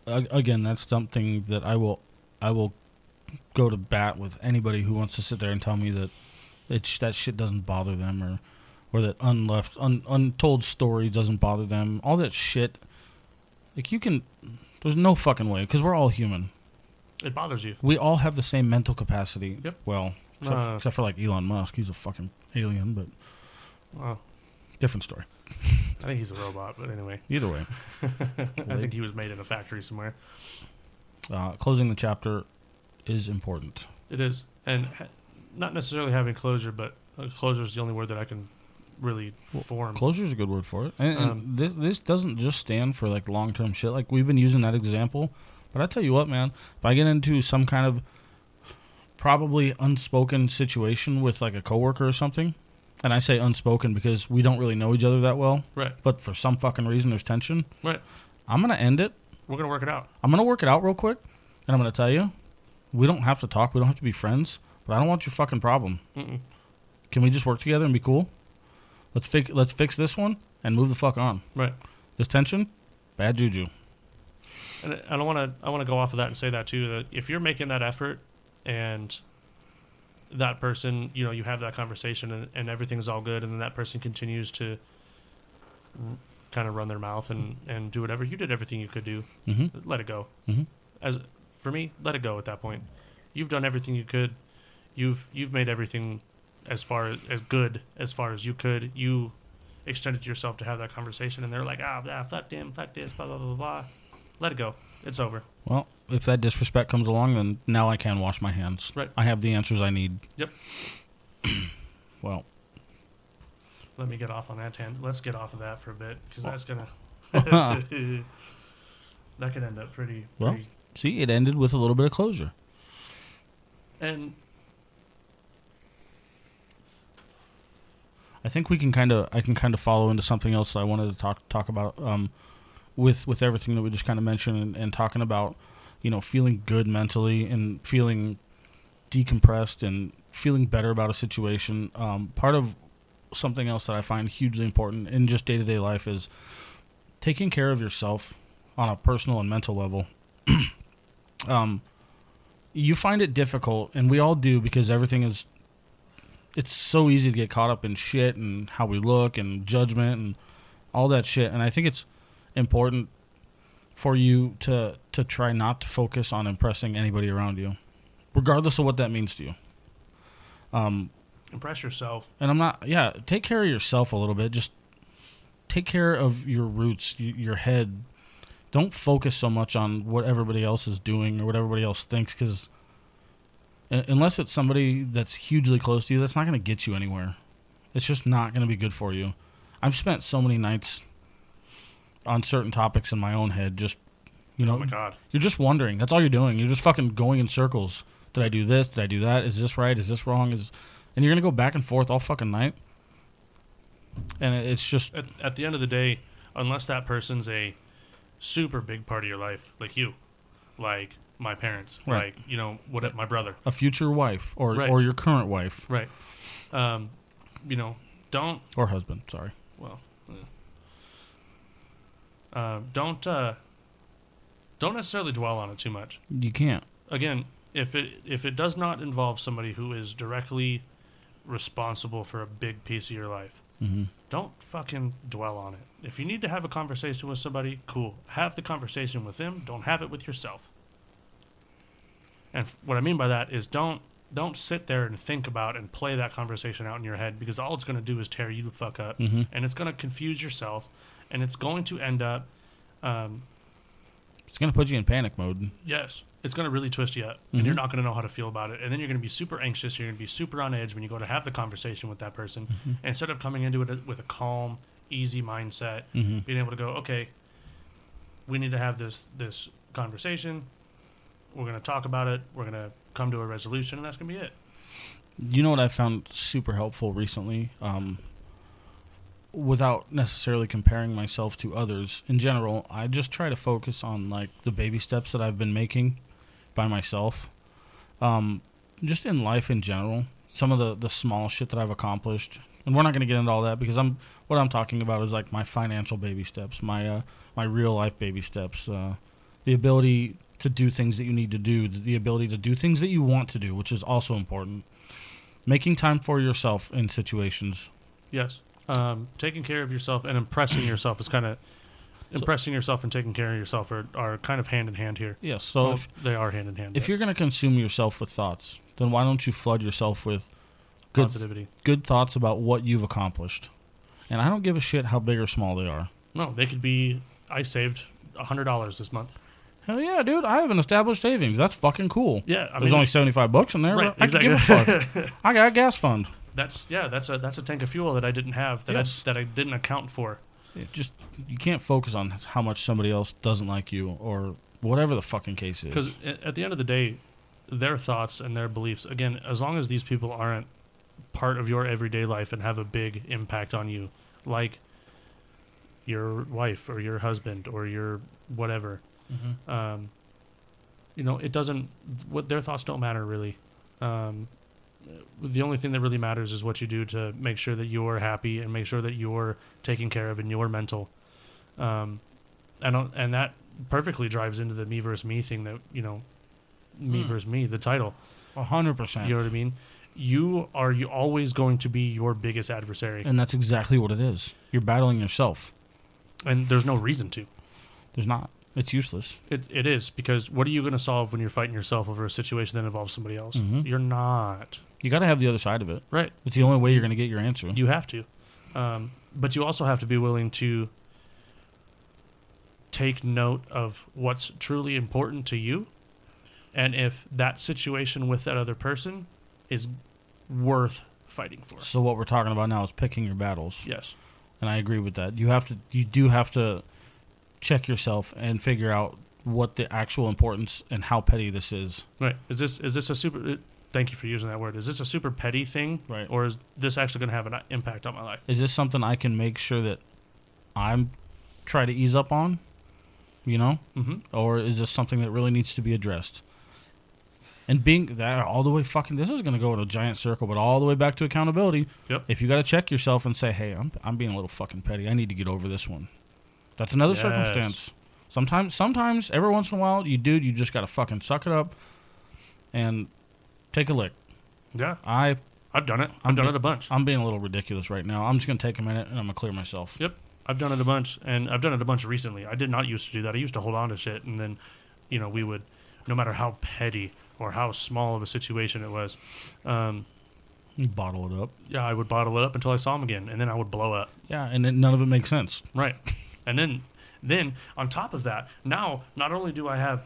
again, that's something that I will go to bat with anybody who wants to sit there and tell me that that shit doesn't bother them or that untold story doesn't bother them. All that shit. Like, there's no fucking way, because we're all human. It bothers you. We all have the same mental capacity. Yep. Well, except for like Elon Musk. He's a fucking alien, but different story. I think he's a robot, but anyway. Either way. I think he was made in a factory somewhere. Closing the chapter is important. It is. And not necessarily having closure, but closure is the only word that I can really form. Closure is a good word for it. And this doesn't just stand for like long-term shit. Like, we've been using that example. But I tell you what, man, if I get into some kind of probably unspoken situation with like a coworker or something, and I say unspoken because we don't really know each other that well, right? But for some fucking reason there's tension, right? I'm going to end it. We're going to work it out. I'm going to work it out real quick, and I'm going to tell you, we don't have to talk. We don't have to be friends, but I don't want your fucking problem. Mm-mm. Can we just work together and be cool? Let's fix this one and move the fuck on. Right. This tension, bad juju. And I want to go off of that and say that too, that if you're making that effort and that person, you know, you have that conversation and everything's all good, and then that person continues to kind of run their mouth and do whatever. You did everything you could do. Mm-hmm. Let it go. Mm-hmm. As for me, let it go at that point. You've done everything you could. You've made everything as far as you could. You extended yourself to have that conversation, and they're like, fuck them, fuck this, blah, blah, blah, blah. Let it go. It's over. Well, if that disrespect comes along, then now I can wash my hands. Right. I have the answers I need. Yep. Well. Let me get off on that tangent. Let's get off of that for a bit, because that's going to... That could end up pretty... Well, see, it ended with a little bit of closure. And... I think I can kind of follow into something else that I wanted to talk about... With everything that we just kind of mentioned and talking about, you know, feeling good mentally and feeling decompressed and feeling better about a situation. Part of something else that I find hugely important in just day-to-day life is taking care of yourself on a personal and mental level. You find it difficult, and we all do, because it's so easy to get caught up in shit and how we look and judgment and all that shit. And I think it's important for you to try not to focus on impressing anybody around you, regardless of what that means to you. Impress yourself. And take care of yourself a little bit. Just take care of your roots, your head. Don't focus so much on what everybody else is doing or what everybody else thinks, because unless it's somebody that's hugely close to you, that's not going to get you anywhere. It's just not going to be good for you. I've spent so many nights on certain topics in my own head, just, you know, oh my God. You're just wondering. That's all you're doing. You're just fucking going in circles. Did I do this? Did I do that? Is this right? Is this wrong? And you're going to go back and forth all fucking night. And it's just... At the end of the day, unless that person's a super big part of your life, like you, like my parents, right. Like, you know, what my brother. A future wife or, right. Or your current wife. Right. You know, don't... Or husband, sorry. Well... Don't necessarily dwell on it too much. You can't. Again, if it does not involve somebody who is directly responsible for a big piece of your life, mm-hmm. Don't fucking dwell on it. If you need to have a conversation with somebody, cool. Have the conversation with them. Don't have it with yourself. And what I mean by that is don't sit there and think about and play that conversation out in your head, because all it's going to do is tear you the fuck up, mm-hmm. And it's going to confuse yourself. And it's going to end up It's going to put you in panic mode. Yes. It's going to really twist you up, and you're not going to know how to feel about it. And then you're going to be super anxious. You're going to be super on edge when you go to have the conversation with that person. And instead of coming into it with a calm, easy mindset, being able to go, okay, we need to have this conversation. We're going to talk about it. We're going to come to a resolution, and that's going to be it. You know what I found super helpful recently, without necessarily comparing myself to others in general, I just try to focus on like the baby steps that I've been making by myself, just in life in general, some of the small shit that I've accomplished. And we're not going to get into all that because what I'm talking about is like my financial baby steps, my real life baby steps, the ability to do things that you need to do, the ability to do things that you want to do, which is also important. Making time for yourself in situations. Yes. Taking care of yourself and impressing yourself is kind of impressing yourself and taking care of yourself are kind of hand in hand here. Yes. So they are hand in hand. If you're going to consume yourself with thoughts, then why don't you flood yourself with positivity, good thoughts about what you've accomplished? And I don't give a shit how big or small they are. No, they could be, I saved $100 this month. Hell yeah, dude. I have an established savings. That's fucking cool. Yeah. I mean, there's only $75 in there. Right, but exactly. I can give a fuck. I got a gas fund. That's a tank of fuel that I didn't have that I didn't account for. Just you can't focus on how much somebody else doesn't like you or whatever the fucking case is. Because at the end of the day, their thoughts and their beliefs, again, as long as these people aren't part of your everyday life and have a big impact on you, like your wife or your husband or your whatever, it doesn't. What their thoughts don't matter really. The only thing that really matters is what you do to make sure that you're happy and make sure that you're taken care of in your mental. And that perfectly drives into the me versus me thing that, me versus me, the title. 100%. You know what I mean? You always going to be your biggest adversary. And that's exactly what it is. You're battling yourself. And there's no reason to. There's not. It's useless. It is, because what are you going to solve when you're fighting yourself over a situation that involves somebody else? You're not. You got to have the other side of it. Right. It's the only way you're going to get your answer. You have to. But you also have to be willing to take note of what's truly important to you. And if that situation with that other person is worth fighting for. So what we're talking about now is picking your battles. Yes. And I agree with that. You do have to check yourself and figure out what the actual importance and how petty this is. Right. Is this a super... Thank you for using that word. Is this a super petty thing? Right. Or is this actually going to have an impact on my life? Is this something I can make sure that I'm try to ease up on? Or is this something that really needs to be addressed? And being that all the way fucking... This is going to go in a giant circle, but all the way back to accountability. Yep. If you got to check yourself and say, hey, I'm being a little fucking petty. I need to get over this one. That's another circumstance. Sometimes, every once in a while, you just got to fucking suck it up and take a lick. Yeah. I've done it. I've done it a bunch. I'm being a little ridiculous right now. I'm just going to take a minute, and I'm going to clear myself. Yep. I've done it a bunch, and I've done it a bunch recently. I did not used to do that. I used to hold on to shit, and then, we would, no matter how petty or how small of a situation it was. You bottle it up. Yeah, I would bottle it up until I saw him again, and then I would blow up. Yeah, and then none of it makes sense. Right. And then on top of that, now not only do I have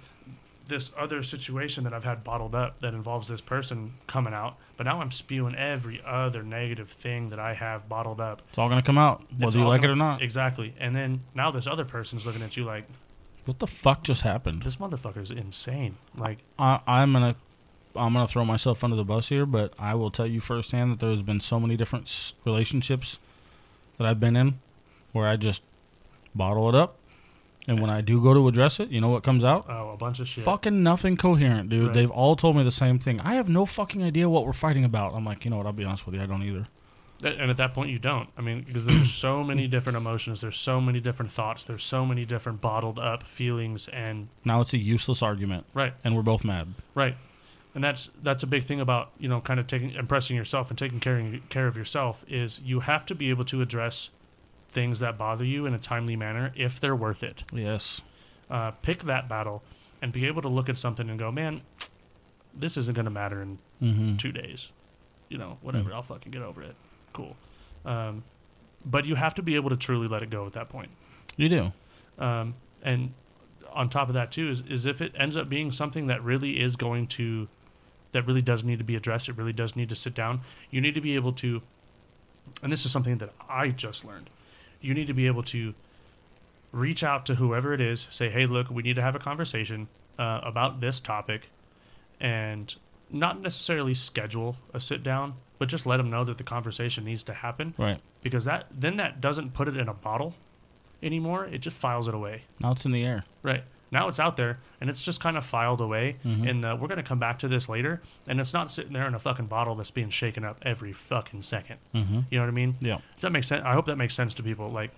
this other situation that I've had bottled up that involves this person coming out, but now I'm spewing every other negative thing that I have bottled up. It's all going to come out, whether you like it or not. Exactly. And then now this other person's looking at you like, what the fuck just happened? This motherfucker's insane. Like, I'm gonna throw myself under the bus here, but I will tell you firsthand that there's been so many different relationships that I've been in where I just bottle it up, and when I do go to address it, you know what comes out? Oh, a bunch of shit. Fucking nothing coherent, dude. Right. They've all told me the same thing. I have no fucking idea what we're fighting about. I'm like, you know what? I'll be honest with you. I don't either. And at that point, you don't. I mean, because there's so many different emotions. There's so many different thoughts. There's so many different bottled up feelings. And now it's a useless argument. Right. And we're both mad. Right. And that's a big thing about, kind of impressing yourself and taking care of yourself is you have to be able to address things that bother you in a timely manner if they're worth it. Yes. Pick that battle and be able to look at something and go, man, this isn't going to matter in 2 days. Whatever. I'll fucking get over it. Cool. But you have to be able to truly let it go at that point. You do. And on top of that too is if it ends up being something that really is going to, that really does need to be addressed, it really does need to sit down, you need to be able to, and this is something that I just learned, you need to be able to reach out to whoever it is, say, hey, look, we need to have a conversation about this topic, and not necessarily schedule a sit down, but just let them know that the conversation needs to happen. Right. Because that, then that doesn't put it in a bottle anymore. It just files it away. Now it's in the air. Right. Now it's out there, and it's just kind of filed away. Mm-hmm. And we're going to come back to this later. And it's not sitting there in a fucking bottle that's being shaken up every fucking second. Mm-hmm. You know what I mean? Yeah. Does that make sense? I hope that makes sense to people. Like,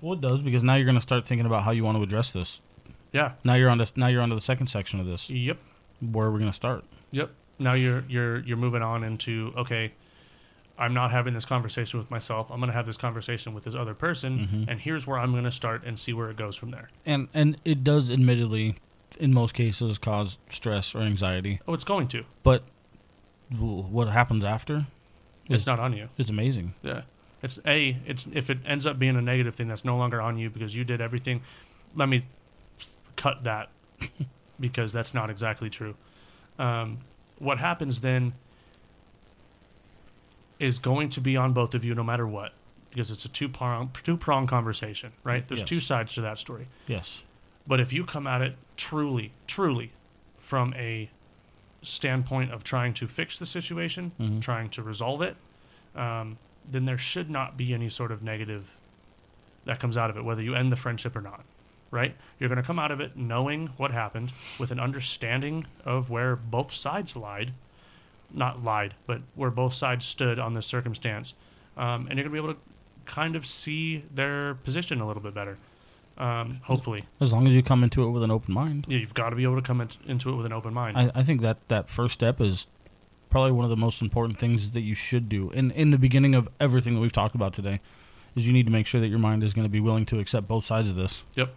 well, it does, because now you're going to start thinking about how you want to address this. Yeah. Now you're on to the second section of this. Yep. Where we're going to start. Yep. Now you're moving on into, okay, I'm not having this conversation with myself. I'm going to have this conversation with this other person, mm-hmm. and here's where I'm going to start and see where it goes from there. And it does admittedly, in most cases, cause stress or anxiety. Oh, it's going to. But what happens after? It's not on you. It's amazing. Yeah. It's if it ends up being a negative thing, that's no longer on you because you did everything. Let me cut that because that's not exactly true. What happens then is going to be on both of you no matter what, because it's a two-prong conversation, right? There's yes. two sides to that story. Yes. But if you come at it truly from a standpoint of trying to fix the situation, mm-hmm. trying to resolve it, then there should not be any sort of negative that comes out of it, whether you end the friendship or not, right? You're going to come out of it knowing what happened, with an understanding of where both sides but where both sides stood on this circumstance. And you're going to be able to kind of see their position a little bit better, hopefully. As long as you come into it with an open mind. Yeah, you've got to be able to come into it with an open mind. I think that first step is probably one of the most important things that you should do. And in the beginning of everything that we've talked about today is you need to make sure that your mind is going to be willing to accept both sides of this. Yep.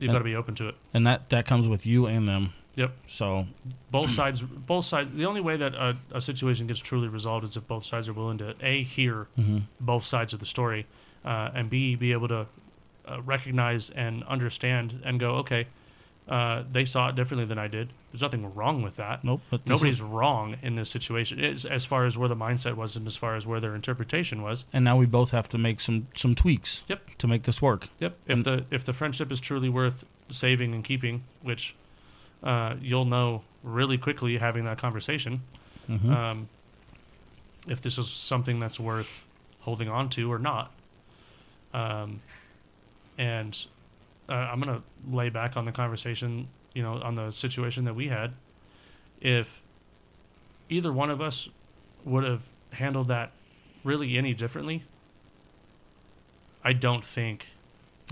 You've got to be open to it. And that comes with you and them. Yep. So both sides. The only way that a situation gets truly resolved is if both sides are willing to, A, hear mm-hmm. both sides of the story, and B, be able to recognize and understand and go, okay, they saw it differently than I did. There's nothing wrong with that. Nope. But nobody's wrong in this situation, as far as where the mindset was and as far as where their interpretation was. And now we both have to make some tweaks. Yep. To make this work. Yep. If the friendship is truly worth saving and keeping, which you'll know really quickly having that conversation, mm-hmm. If this is something that's worth holding on to or not. I'm going to lay back on the conversation, you know, on the situation that we had. If either one of us would have handled that really any differently, I don't think...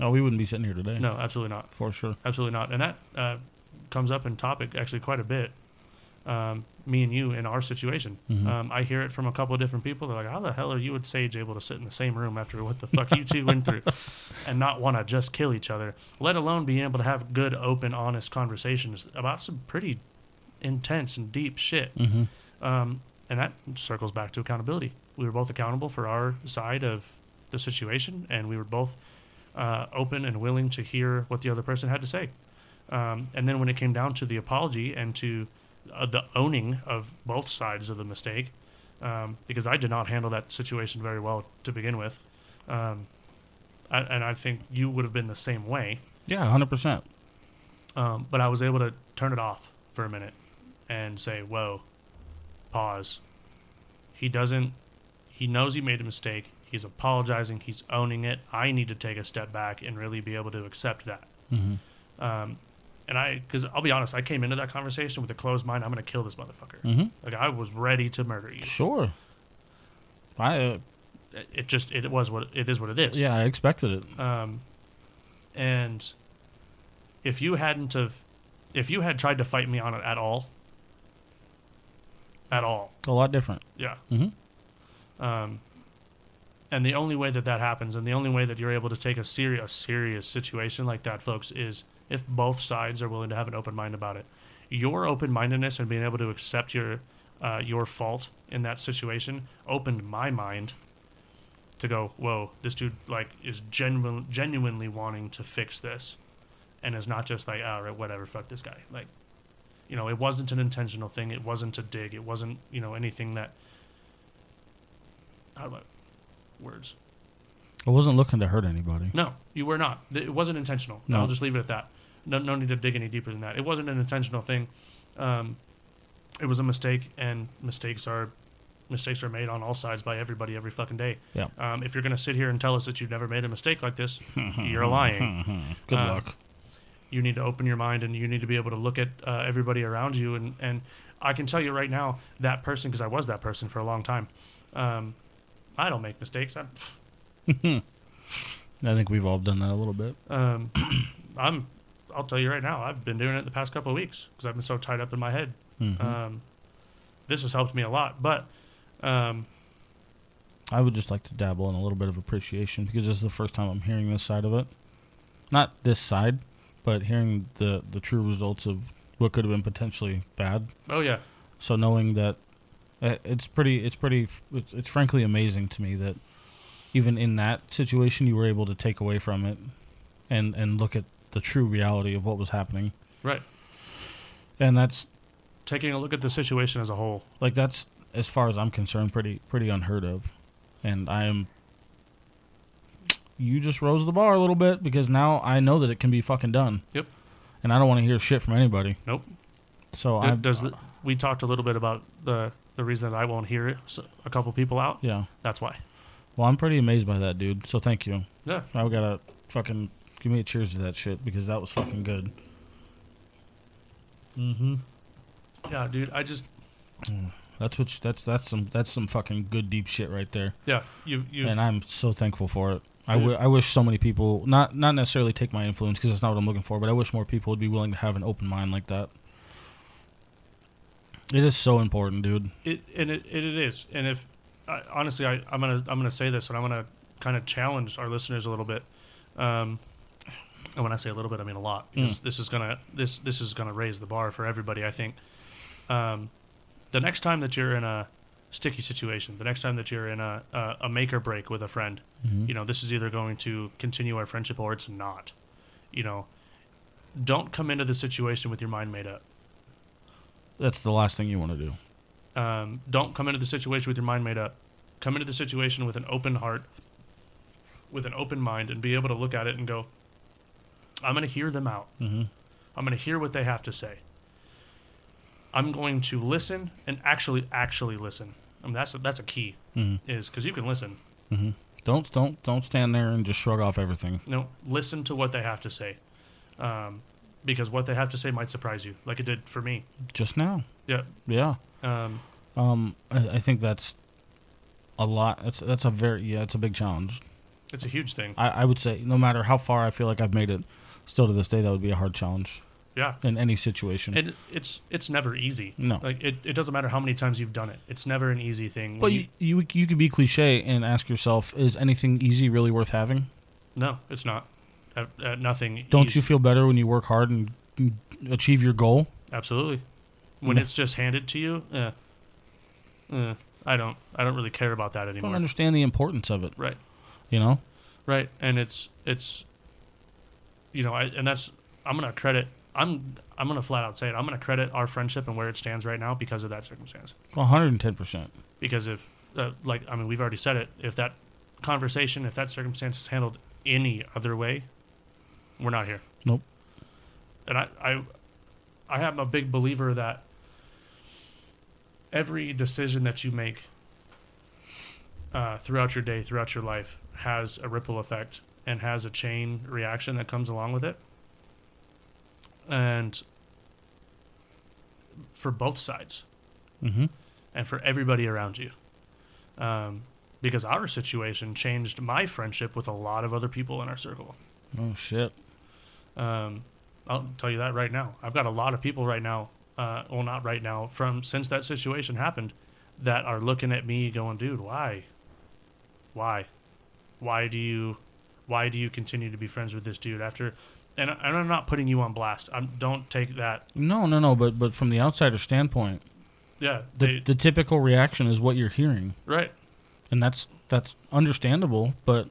Oh, we wouldn't be sitting here today. No, absolutely not. For sure. Absolutely not. And that comes up in topic actually quite a bit. Me and you in our situation. Mm-hmm. I hear it from a couple of different people. They're like, how the hell are you and Sage able to sit in the same room after what the fuck you two went through and not want to just kill each other, let alone being able to have good, open, honest conversations about some pretty intense and deep shit. Mm-hmm. And that circles back to accountability. We were both accountable for our side of the situation, and we were both open and willing to hear what the other person had to say. And then when it came down to the apology and to the owning of both sides of the mistake, because I did not handle that situation very well to begin with. And I think you would have been the same way. Yeah, 100%. But I was able to turn it off for a minute and say, whoa, pause. He knows he made a mistake. He's apologizing. He's owning it. I need to take a step back and really be able to accept that. Mm-hmm. Because I'll be honest, I came into that conversation with a closed mind. I'm going to kill this motherfucker. Mm-hmm. Like, I was ready to murder you. Sure. It is what it is. Yeah, I expected it. And if you had tried to fight me on it at all, a lot different. Yeah. Mm-hmm. And the only way that happens, and the only way that you're able to take a serious situation like that, folks, is if both sides are willing to have an open mind about it. Your open-mindedness and being able to accept your fault in that situation opened my mind to go, whoa, this dude is genuinely wanting to fix this. and is not just like, all right, whatever, fuck this guy. Like, you know, it wasn't an intentional thing. It wasn't a dig. It wasn't, you know, anything that, how about words? I wasn't looking to hurt anybody. No, you were not. It wasn't intentional. No. I'll just leave it at that. No need to dig any deeper than that. It wasn't an intentional thing. It was a mistake, and mistakes are made on all sides by everybody every fucking day. Yeah. If you're going to sit here and tell us that you've never made a mistake like this, you're lying. Good luck. You need to open your mind, and you need to be able to look at everybody around you. And I can tell you right now, that person, because I was that person for a long time, I don't make mistakes. I think we've all done that a little bit. I'll tell you right now, I've been doing it the past couple of weeks because I've been so tied up in my head. Mm-hmm. This has helped me a lot, but I would just like to dabble in a little bit of appreciation because this is the first time I'm hearing this side of it. Not this side, but hearing the true results of what could have been potentially bad. Oh yeah. So knowing that it's frankly amazing to me that even in that situation you were able to take away from it and look at the true reality of what was happening. Right. And that's taking a look at the situation as a whole. Like, that's, as far as I'm concerned, pretty unheard of. And you just rose the bar a little bit because now I know that it can be fucking done. Yep. And I don't want to hear shit from anybody. Nope. So we talked a little bit about the reason that I won't hear it, so a couple people out. Yeah. That's why. Well, I'm pretty amazed by that, dude. So thank you. Yeah. I gotta fucking give me a cheers to that shit because that was fucking good. Mm-hmm. Yeah, dude. I just that's some fucking good deep shit right there. Yeah. You and I'm so thankful for it. I wish so many people not necessarily take my influence because that's not what I'm looking for, but I wish more people would be willing to have an open mind like that. It is so important, dude. It is, and if. Honestly, I'm gonna say this, and I'm gonna kind of challenge our listeners a little bit. And when I say a little bit, I mean a lot. Because this is gonna raise the bar for everybody. I think the next time that you're in a sticky situation, the next time that you're in a make or break with a friend, mm-hmm. you know, this is either going to continue our friendship or it's not. You know, don't come into the situation with your mind made up. That's the last thing you want to do. Don't come into the situation with your mind made up. Come into the situation with an open heart, with an open mind, and be able to look at it and go, I'm going to hear them out. Mm-hmm. I'm going to hear what they have to say. I'm going to listen and actually listen. I mean, that's a key, mm-hmm. is because you can listen. Mm-hmm. Don't stand there and just shrug off everything. No, listen to what they have to say, because what they have to say might surprise you, like it did for me. Just now. Yeah. Yeah. I think that's a lot. It's a big challenge. It's a huge thing. I would say no matter how far I feel like I've made it, still to this day, that would be a hard challenge. Yeah. In any situation. It's never easy. No. Like it doesn't matter how many times you've done it. It's never an easy thing. But you could be cliche and ask yourself, is anything easy really worth having? No, it's not. Nothing. Don't easy. You feel better when you work hard and achieve your goal? Absolutely. When it's just handed to you, I don't really care about that anymore. I don't understand the importance of it, right? You know, right? And it's, you know, I'm gonna flat out say it. I'm gonna credit our friendship and where it stands right now because of that circumstance. 110%. Because if, we've already said it. If that conversation, if that circumstance is handled any other way, we're not here. Nope. And I am a big believer that every decision that you make throughout your day, throughout your life, has a ripple effect and has a chain reaction that comes along with it. And for both sides, mm-hmm. and for everybody around you. Because our situation changed my friendship with a lot of other people in our circle. Oh, shit. I'll tell you that right now. I've got a lot of people right now, not right now, since that situation happened, that are looking at me going, dude, why do you continue to be friends with this dude after? And I'm not putting you on blast. Don't take that. No. But from the outsider standpoint, yeah, the typical reaction is what you're hearing, right? And that's understandable, but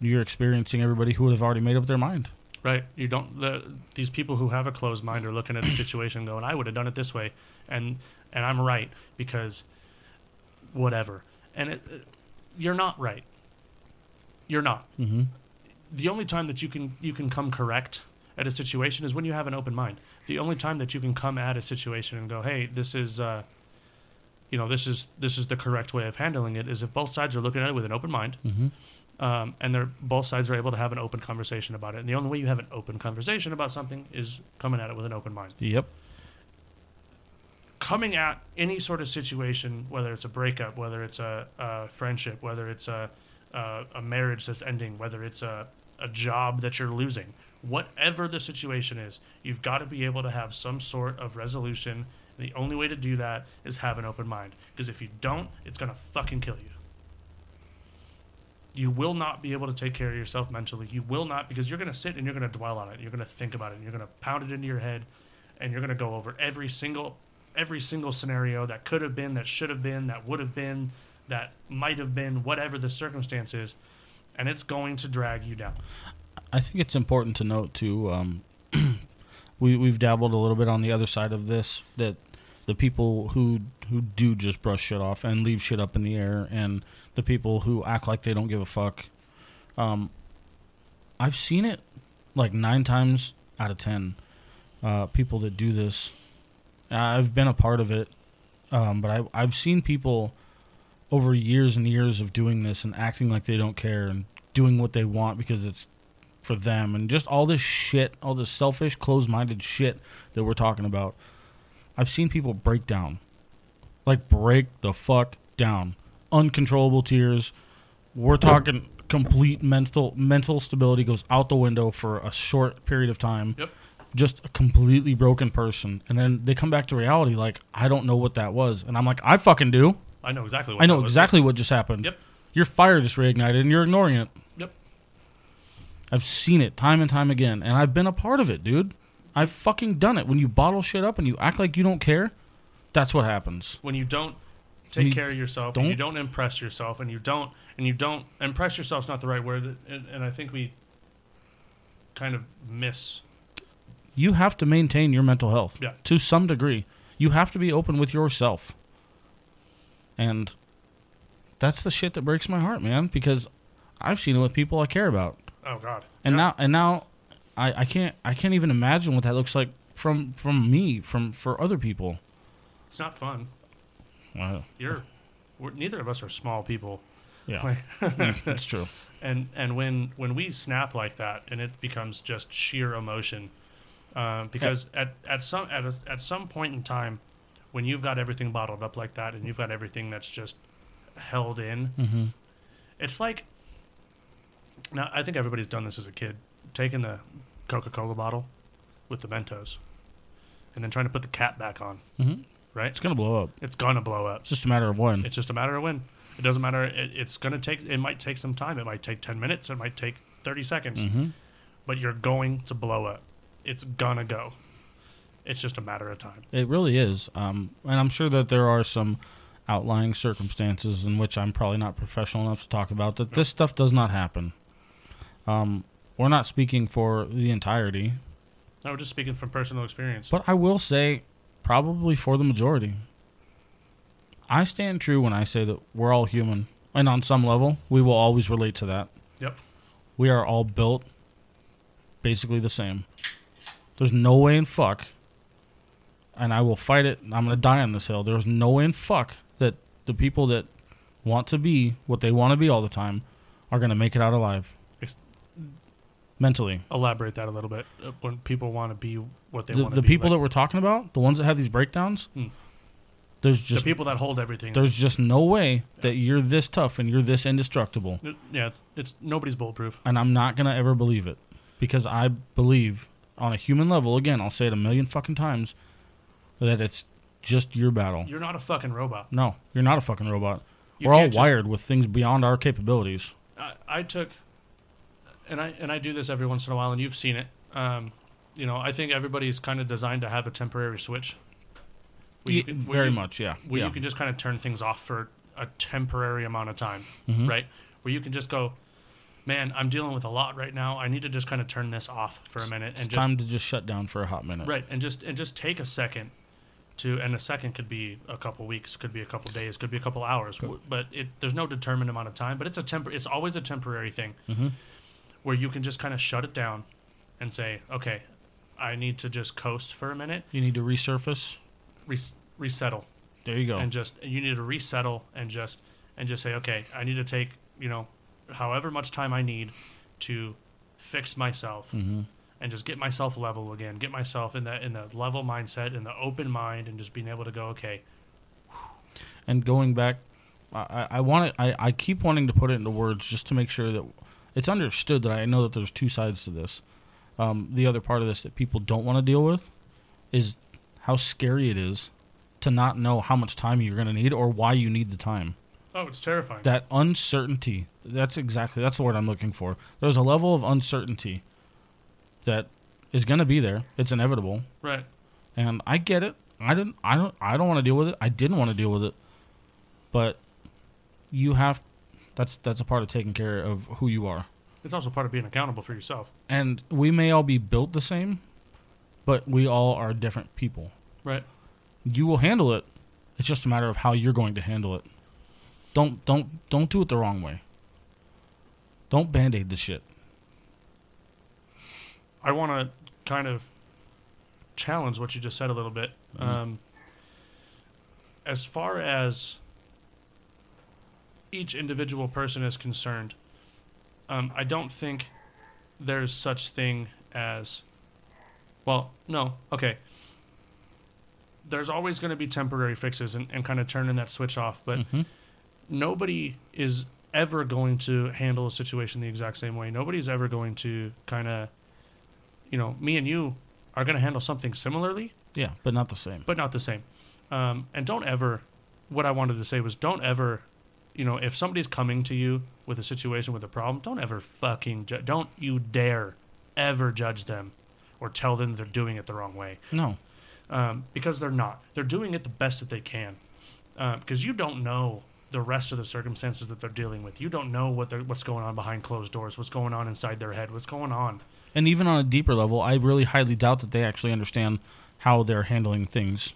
you're experiencing everybody who would have already made up their mind. Right. You don't. These people who have a closed mind are looking at the situation going, I would have done it this way. And I'm right because whatever. And you're not right. You're not. Mm-hmm. The only time that you can come correct at a situation is when you have an open mind. The only time that you can come at a situation and go, hey, this is, this is the correct way of handling it, is if both sides are looking at it with an open mind, mm-hmm. And both sides are able to have an open conversation about it. And the only way you have an open conversation about something is coming at it with an open mind. Yep. Coming at any sort of situation, whether it's a breakup, whether it's a friendship, whether it's a marriage that's ending, whether it's a job that you're losing, whatever the situation is, you've got to be able to have some sort of resolution. And the only way to do that is have an open mind, because if you don't, it's going to fucking kill you. You will not be able to take care of yourself mentally. You will not, because you're going to sit and you're going to dwell on it. You're going to think about it. And you're going to pound it into your head, and you're going to go over every single scenario that could have been, that should have been, that would have been, that might have been, whatever the circumstance is, and it's going to drag you down. I think it's important to note, too, we've dabbled a little bit on the other side of this, that the people who do just brush shit off and leave shit up in the air, and the people who act like they don't give a fuck, I've seen it like 9 times out of 10, people that do this. I've been a part of it, but I've seen people over years and years of doing this and acting like they don't care and doing what they want because it's for them, and just all this shit, all this selfish, closed-minded shit that we're talking about. I've seen people break down. Like, break the fuck down. Uncontrollable tears. We're talking complete mental stability goes out the window for a short period of time. Yep. Just a completely broken person. And then they come back to reality like, I don't know what that was. And I'm like, I fucking do. I know exactly what just happened. Yep. Your fire just reignited and you're ignoring it. Yep. I've seen it time and time again. And I've been a part of it, dude. I've fucking done it. When you bottle shit up and you act like you don't care, that's what happens. When you don't take care of yourself, and you don't impress yourself, and you don't impress yourself's not the right word. And I think we kind of miss. You have to maintain your mental health, yeah, to some degree. You have to be open with yourself. And that's the shit that breaks my heart, man, because I've seen it with people I care about. Oh, God. And yep. now I can't even imagine what that looks like for other people. It's not fun. Wow. Neither of us are small people. Yeah, that's true. And when we snap like that and it becomes just sheer emotion, because at some point in time, when you've got everything bottled up like that and you've got everything that's just held in, mm-hmm. It's like, now I think everybody's done this as a kid, taking the Coca-Cola bottle with the Mentos and then trying to put the cap back on, mm-hmm. Right? It's going to blow up. It's just a matter of when. It doesn't matter. It might take some time. It might take 10 minutes. It might take 30 seconds, mm-hmm. But you're going to blow up. It's going to go. It's just a matter of time. It really is. And I'm sure that there are some outlying circumstances in which I'm probably not professional enough to talk about that. No. This stuff does not happen. We're not speaking for the entirety. No, we're just speaking from personal experience. But I will say, probably for the majority, I stand true when I say that we're all human. And on some level, we will always relate to that. Yep. We are all built basically the same. There's no way in fuck. And I will fight it. I'm going to die on this hill. There's no way in fuck that the people that want to be what they want to be all the time are going to make it out alive. Mentally. Elaborate that a little bit. When people want to be what they want to be. The people that we're talking about, the ones that have these breakdowns, There's just... the people that hold everything. There's just no way that you're this tough and you're this indestructible. Nobody's bulletproof. And I'm not going to ever believe it. Because I believe on a human level, again, I'll say it 1,000,000 fucking times, that it's just your battle. You're not a fucking robot. No, you're not a fucking robot. We're all wired with things beyond our capabilities. I do this every once in a while, and you've seen it. I think everybody's kind of designed to have a temporary switch. You can just kind of turn things off for a temporary amount of time, mm-hmm. Right? Where you can just go, man, I'm dealing with a lot right now. I need to just kind of turn this off for a minute. It's time to just shut down for a hot minute. Right, and just take a second to, and a second could be a couple weeks, could be a couple days, could be a couple hours, but there's no determined amount of time, but it's always a temporary thing where you can just kind of shut it down and say, okay, I need to just coast for a minute. You need to resurface? Resettle. There you go. You need to resettle and just say, okay, I need to take, however much time I need to fix myself and just get myself level again, get myself in the level mindset and the open mind and just being able to go, okay. And going back, I keep wanting to put it into words just to make sure that it's understood that I know that there's two sides to this. The other part of this that people don't want to deal with is how scary it is to not know how much time you're going to need or why you need the time. Oh, it's terrifying. That uncertainty. That's the word I'm looking for. There's a level of uncertainty that is going to be there. It's inevitable. Right. And I get it. I don't want to deal with it. I didn't want to deal with it. But you have that's a part of taking care of who you are. It's also part of being accountable for yourself. And we may all be built the same, but we all are different people. Right. You will handle it. It's just a matter of how you're going to handle it. Don't do it the wrong way. Don't Band-Aid the shit. I want to kind of challenge what you just said a little bit. As far as each individual person is concerned, I don't think there's such thing as... Well, no, okay. There's always going to be temporary fixes and kind of turning that switch off, but... Nobody is ever going to handle a situation the exact same way. Nobody's ever going to kind of, me and you are going to handle something similarly. Yeah, but not the same. And what I wanted to say was don't ever, if somebody's coming to you with a situation, with a problem, don't ever fucking, don't you dare ever judge them or tell them they're doing it the wrong way. No. Because they're not. They're doing it the best that they can. Because you don't know the rest of the circumstances that they're dealing with. You don't know what's going on behind closed doors, what's going on inside their head, what's going on. And even on a deeper level, I really highly doubt that they actually understand how they're handling things.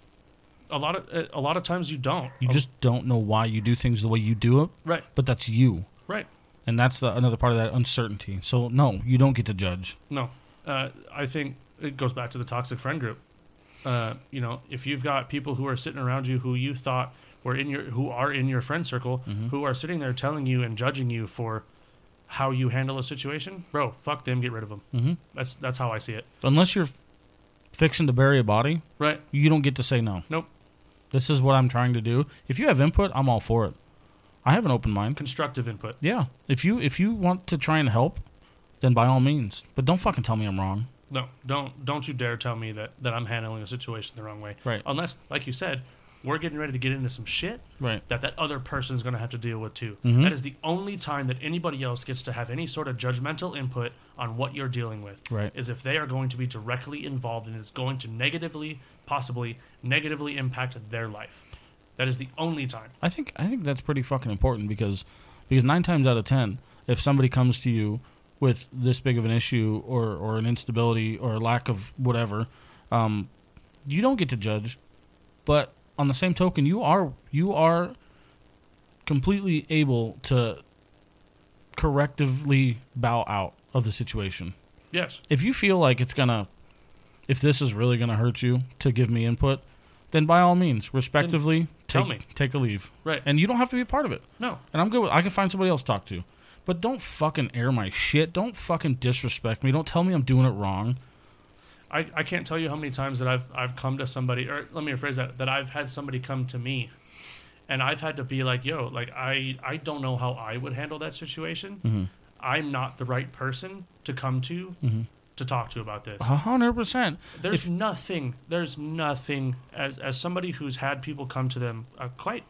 A lot of times you don't. You just don't know why you do things the way you do it. Right. But that's you. Right. And that's another part of that uncertainty. So, no, you don't get to judge. No. I think it goes back to the toxic friend group. If you've got people who are sitting around you who you thought... who are in your friend circle, who are sitting there telling you and judging you for how you handle a situation, bro, fuck them, get rid of them. That's how I see it. Unless you're fixing to bury a body, right? You don't get to say no. Nope. This is what I'm trying to do. If you have input, I'm all for it. I have an open mind. Constructive input. Yeah. If you want to try and help, then by all means. But don't fucking tell me I'm wrong. No, don't you dare tell me that I'm handling a situation the wrong way. Right. Unless, like you said, we're getting ready to get into some shit that other person's going to have to deal with too. That is the only time that anybody else gets to have any sort of judgmental input on what you're dealing with, right? Is if they are going to be directly involved and it's going to possibly negatively impact their life. That is the only time. I think that's pretty fucking important because 9 times out of 10, if somebody comes to you with this big of an issue or an instability or a lack of whatever, you don't get to judge, but... On the same token, you are completely able to correctively bow out of the situation. Yes. If you feel like if this is really gonna hurt you to give me input, then by all means, respectively, take a leave. Right. And you don't have to be a part of it. No. And I'm good with I can find somebody else to talk to. But don't fucking air my shit. Don't fucking disrespect me. Don't tell me I'm doing it wrong. I can't tell you how many times that I've come to somebody, or let me rephrase that I've had somebody come to me, and I've had to be like, yo, like I don't know how I would handle that situation. I'm not the right person to come to to talk to about this. 100%. There's nothing as somebody who's had people come to them quite.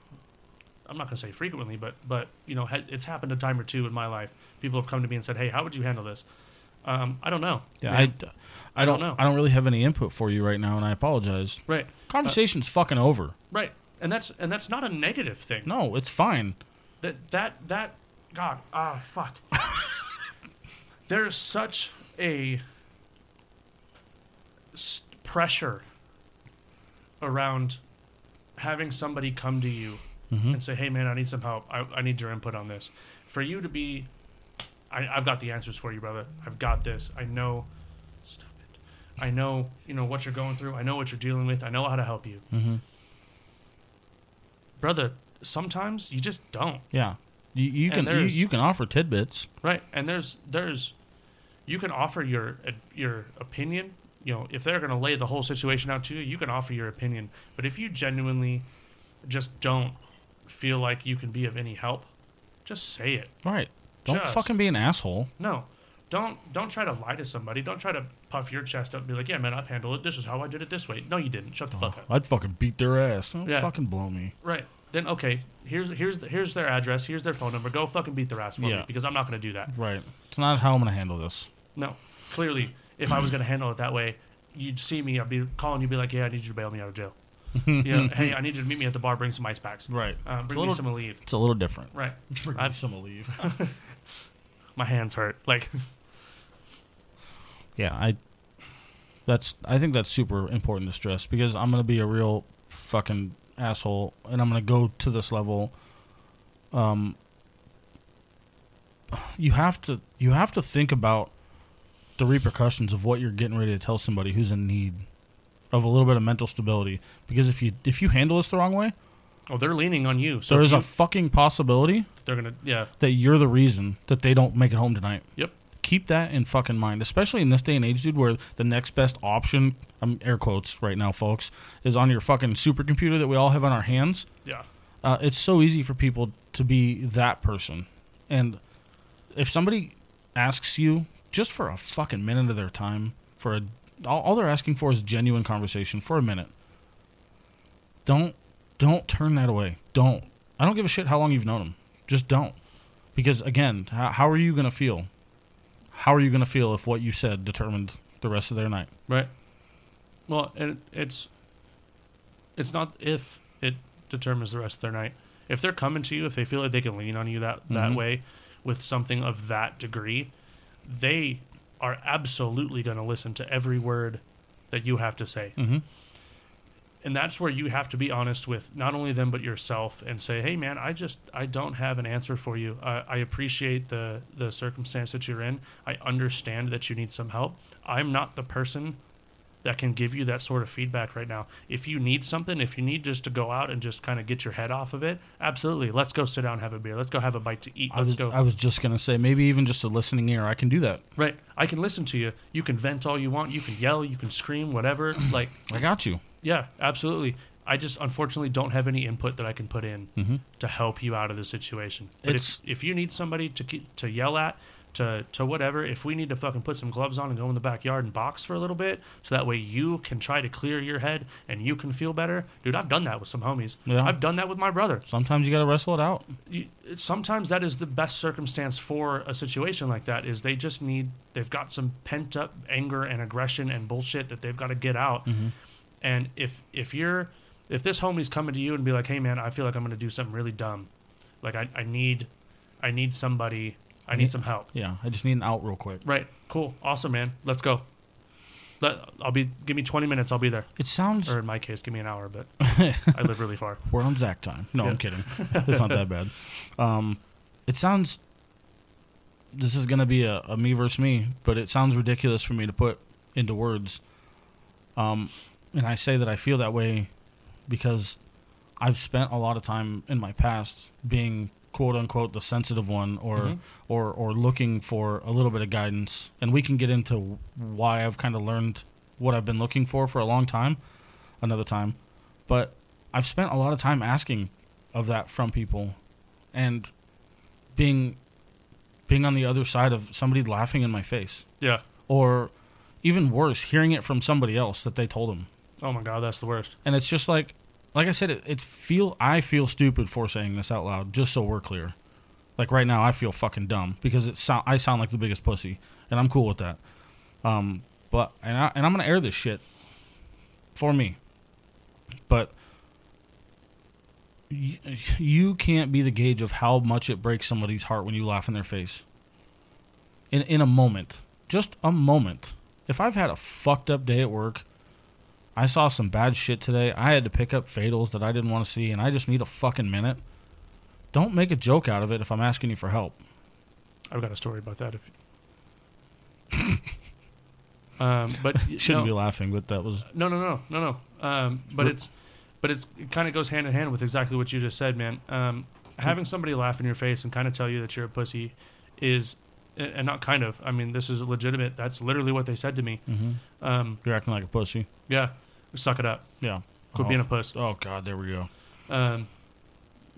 I'm not gonna say frequently, but it's happened a time or two in my life. People have come to me and said, hey, how would you handle this? I don't know. Yeah, I don't know. I don't really have any input for you right now, and I apologize. Right. Conversation's fucking over. Right. And that's not a negative thing. No, it's fine. God, fuck. There's such a pressure around having somebody come to you and say, hey, man, I need some help. I need your input on this. For you to be, I've got the answers for you, brother. I've got this. I know. I know, you know, what you're going through. I know what you're dealing with. I know how to help you. Brother, sometimes you just don't. Yeah. You can offer tidbits. Right. And you can offer your opinion. You know, if they're going to lay the whole situation out to you, you can offer your opinion. But if you genuinely just don't feel like you can be of any help, just say it. Right. Don't fucking be an asshole. No. Don't try to lie to somebody. Don't try to puff your chest up and be like, yeah, man, I've handled it. This is how I did it this way. No, you didn't. Shut the fuck up. I'd fucking beat their ass. Don't fucking blow me. Right. Then, okay, here's their address. Here's their phone number. Go fucking beat their ass for me, because I'm not going to do that. Right. It's not how I'm going to handle this. No. Clearly, if I was going to handle it that way, you'd see me. I'd be calling you, be like, yeah, I need you to bail me out of jail. You know, hey, I need you to meet me at the bar. Bring some ice packs. Right. Bring me some Aleve. It's a little different. Right. Bring me some Aleve. My hands hurt. Like... Yeah, I think that's super important to stress, because I'm going to be a real fucking asshole, and I'm going to go to this level. You have to think about the repercussions of what you're getting ready to tell somebody who's in need of a little bit of mental stability, because if you handle this the wrong way, they're leaning on you. So there's a fucking possibility that you're the reason that they don't make it home tonight. Yep. Keep that in fucking mind, especially in this day and age, dude, where the next best option, I'm air quotes right now, folks, is on your fucking supercomputer that we all have on our hands. Yeah. It's so easy for people to be that person. And if somebody asks you just for a fucking minute of their time, all they're asking for is genuine conversation for a minute. Don't turn that away. Don't. I don't give a shit how long you've known them. Just don't. Because, again, how are you going to feel? How are you going to feel if what you said determined the rest of their night? Right. Well, it's not if it determines the rest of their night. If they're coming to you, if they feel like they can lean on you that way with something of that degree, they are absolutely going to listen to every word that you have to say. Mm-hmm. And that's where you have to be honest with not only them but yourself and say, hey, man, I don't have an answer for you. I appreciate the circumstance that you're in. I understand that you need some help. I'm not the person that can give you that sort of feedback right now. If you need something, if you need just to go out and just kind of get your head off of it, absolutely. Let's go sit down and have a beer. Let's go have a bite to eat. I was just going to say, maybe even just a listening ear. I can do that. Right. I can listen to you. You can vent all you want. You can yell. You can scream, whatever. Like, I got you. Yeah, absolutely. I just, unfortunately, don't have any input that I can put in to help you out of the situation. But if you need somebody to yell at, to whatever, if we need to fucking put some gloves on and go in the backyard and box for a little bit so that way you can try to clear your head and you can feel better. Dude, I've done that with some homies. Yeah. I've done that with my brother. Sometimes you got to wrestle it out. Sometimes that is the best circumstance for a situation like that, is they just need, they've got some pent up anger and aggression and bullshit that they've got to get out. And if this homie's coming to you and be like, hey, man, I feel like I'm going to do something really dumb. Like I need somebody. I need some help. Yeah. I just need an out real quick. Right. Cool. Awesome, man. Let's go. Give me 20 minutes. I'll be there. It sounds, or in my case, give me an hour, but I live really far. We're on Zach time. No, yeah. I'm kidding. It's not that bad. It sounds, this is going to be a me versus me, but it sounds ridiculous for me to put into words. And I say that I feel that way because I've spent a lot of time in my past being "quote unquote" the sensitive one, or looking for a little bit of guidance. And we can get into why I've kind of learned what I've been looking for a long time, another time. But I've spent a lot of time asking of that from people, and being on the other side of somebody laughing in my face. Yeah. Or even worse, hearing it from somebody else that they told them. Oh my God, that's the worst. And it's just like I said, I feel stupid for saying this out loud, just so we're clear. Like right now, I feel fucking dumb because I sound like the biggest pussy, and I'm cool with that. But I'm gonna air this shit for me. But you can't be the gauge of how much it breaks somebody's heart when you laugh in their face. in a moment, just a moment. If I've had a fucked up day at work, I saw some bad shit today, I had to pick up fatals that I didn't want to see, and I just need a fucking minute, don't make a joke out of it if I'm asking you for help. I've got a story about that. But you shouldn't be laughing, but that was... No. But it kind of goes hand in hand with exactly what you just said, man. Having somebody laugh in your face and kind of tell you that you're a pussy is... And not kind of. I mean, this is legitimate. That's literally what they said to me. Mm-hmm. You're acting like a pussy. Yeah. Suck it up. Yeah. Quit being a puss. Oh, God. There we go.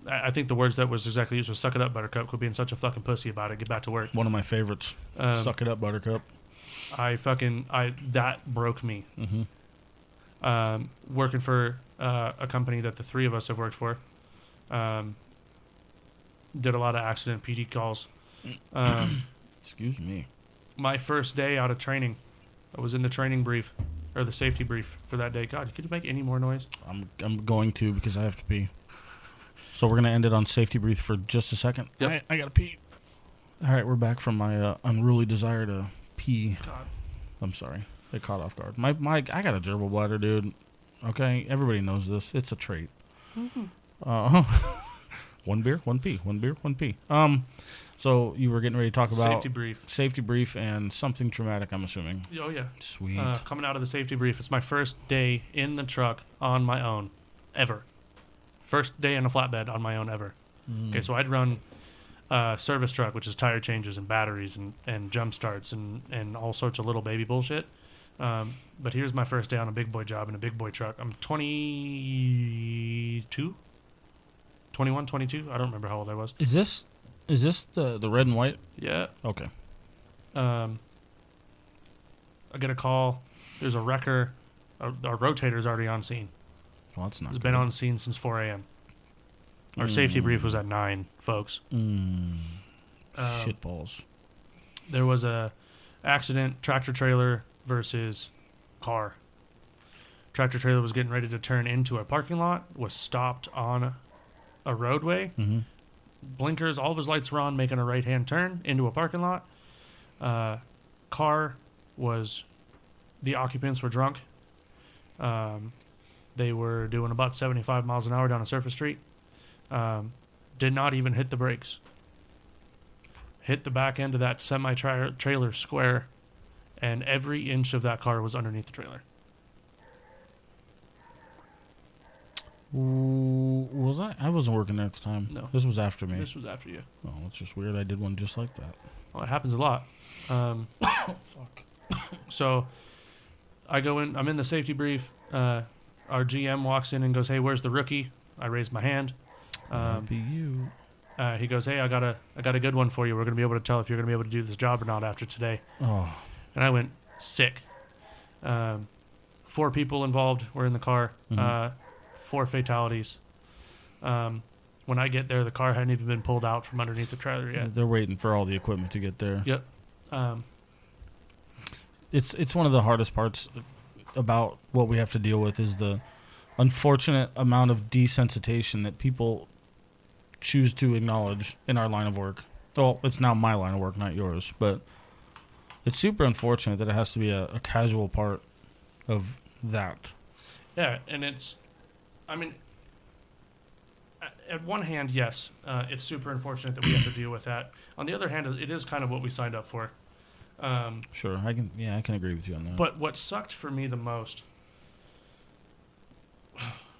I think the words that was exactly used was suck it up, Buttercup. Quit being such a fucking pussy about it. Get back to work. One of my favorites. Suck it up, Buttercup. That broke me. Mm-hmm. Working for a company that the three of us have worked for. Did a lot of accident PD calls. Excuse me. My first day out of training, I was in the training brief, or the safety brief for that day. God, could you make any more noise? I'm going to, because I have to pee. So we're going to end it on safety brief for just a second. Yep. All right, I got to pee. All right, we're back from my unruly desire to pee. God. I'm sorry. It caught off guard. I got a gerbil bladder, dude. Okay? Everybody knows this. It's a trait. Mm-hmm. One beer, one pee. One beer, one pee. So you were getting ready to talk about safety brief and something traumatic, I'm assuming. Oh, yeah. Sweet. Coming out of the safety brief, it's my first day in the truck on my own ever. First day in a flatbed on my own ever. Mm. Okay, so I'd run service truck, which is tire changes and batteries and jump starts and all sorts of little baby bullshit. But here's my first day on a big boy job in a big boy truck. I'm 22. I don't remember how old I was. Is this the red and white? Yeah. Okay. I get a call. There's a wrecker. Our rotator's already on scene. Well, that's not good. It's been on scene since 4 a.m. Our safety brief was at 9, folks. Shit balls. There was a accident, tractor-trailer versus car. Tractor-trailer was getting ready to turn into a parking lot, was stopped on a roadway. Mm-hmm. Blinkers, all of his lights were on, making a right-hand turn into a parking lot. Car was... The occupants were drunk. They were doing about 75 miles an hour down a surface street. Did not even hit the brakes. Hit the back end of that semi-trailer square, and every inch of that car was underneath the trailer. Was I? I wasn't working there at the time. No. This was after me. This was after you. Oh, that's just weird. I did one just like that. Well, it happens a lot. Fuck. So, I go in. I'm in the safety brief. Our GM walks in and goes, "Hey, where's the rookie?" I raise my hand. Be you. He goes, "Hey, I got a good one for you. We're gonna be able to tell if you're gonna be able to do this job or not after today." Oh. And I went sick. 4 people involved were in the car. Mm-hmm. 4 fatalities. When I get there, the car hadn't even been pulled out from underneath the trailer yet. They're waiting for all the equipment to get there. Yep. It's one of the hardest parts about what we have to deal with is the unfortunate amount of desensitization that people choose to acknowledge in our line of work. Well, it's now my line of work, not yours, but it's super unfortunate that it has to be a casual part of that. Yeah, and it's... I mean, at one hand, yes, it's super unfortunate that we have to deal with that. On the other hand, it is kind of what we signed up for. Sure, I can agree with you on that. But what sucked for me the most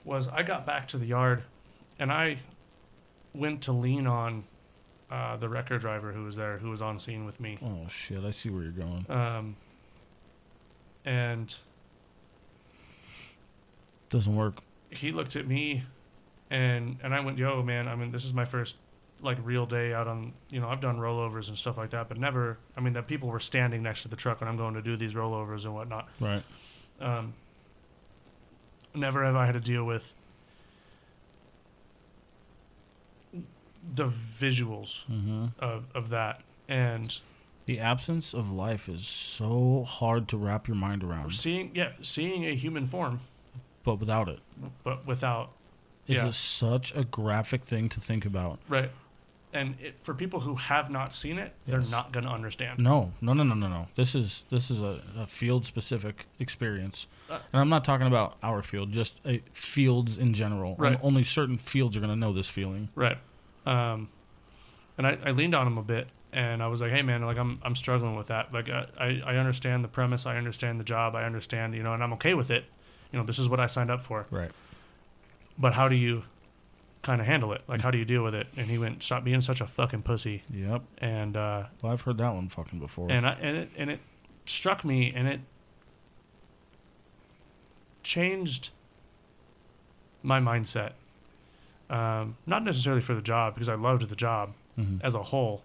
was I got back to the yard, and I went to lean on the wrecker driver who was there, who was on scene with me. Oh, shit, I see where you're going. And... Doesn't work. He looked at me, and I went, "Yo, man, I mean, this is my first, like, real day out on, you know, I've done rollovers and stuff like that, but never, I mean, that people were standing next to the truck when I'm going to do these rollovers and whatnot." Right. Never have I had to deal with the visuals of that. And the absence of life is so hard to wrap your mind around. Seeing a human form. But without it. It's just such a graphic thing to think about. Right. and it, for people who have not seen it, yes. they're not going to understand. No. This is a field specific experience, and I'm not talking about our field, just fields in general. Right. Only certain fields are going to know this feeling. Right. And I leaned on him a bit, and I was like, "Hey, man, like I'm struggling with that. Like I understand the premise, I understand the job, I understand, you know, and I'm okay with it. You know, this is what I signed up for. Right. But how do you kind of handle it? Like, how do you deal with it?" And he went, "Stop being such a fucking pussy." Yep. And well, I've heard that one fucking before. And it struck me, and it changed my mindset. Not necessarily for the job, because I loved the job mm-hmm. as a whole,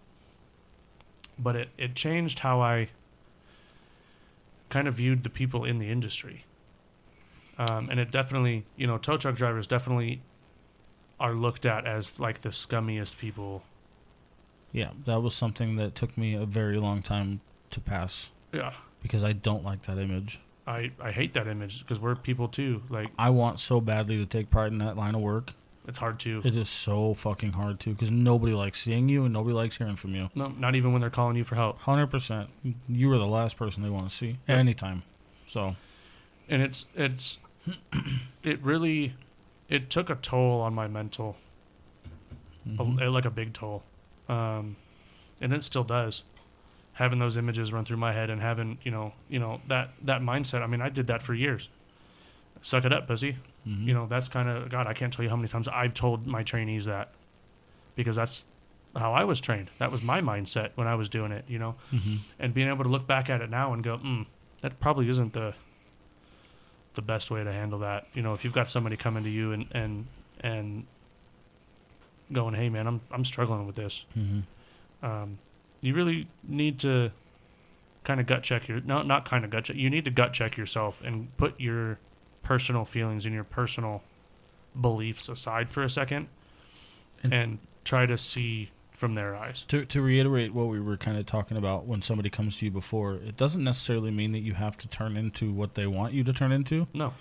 but it changed how I kind of viewed the people in the industry. And it definitely, you know, tow truck drivers definitely are looked at as like the scummiest people. Yeah, that was something that took me a very long time to pass. Yeah. Because I don't like that image. I hate that image because we're people too. Like I want so badly to take pride in that line of work. It's hard to. It is so fucking hard to because nobody likes seeing you and nobody likes hearing from you. No, not even when they're calling you for help. 100%. You were the last person they want to see at any time. So... And it took a toll on my mental, mm-hmm. Like a big toll. And it still does. Having those images run through my head and having, you know, that mindset. I mean, I did that for years. Suck it up, pussy. Mm-hmm. You know, that's kind of, God, I can't tell you how many times I've told my trainees that because that's how I was trained. That was my mindset when I was doing it, you know, mm-hmm. and being able to look back at it now and go, that probably isn't the best way to handle that. You know, if you've got somebody coming to you and going, "Hey man, I'm struggling with this." Mm-hmm. You really need to kind of gut check you need to gut check yourself and put your personal feelings and your personal beliefs aside for a second and try to see from their eyes. To reiterate what we were kind of talking about, when somebody comes to you before, it doesn't necessarily mean that you have to turn into what they want you to turn into. No.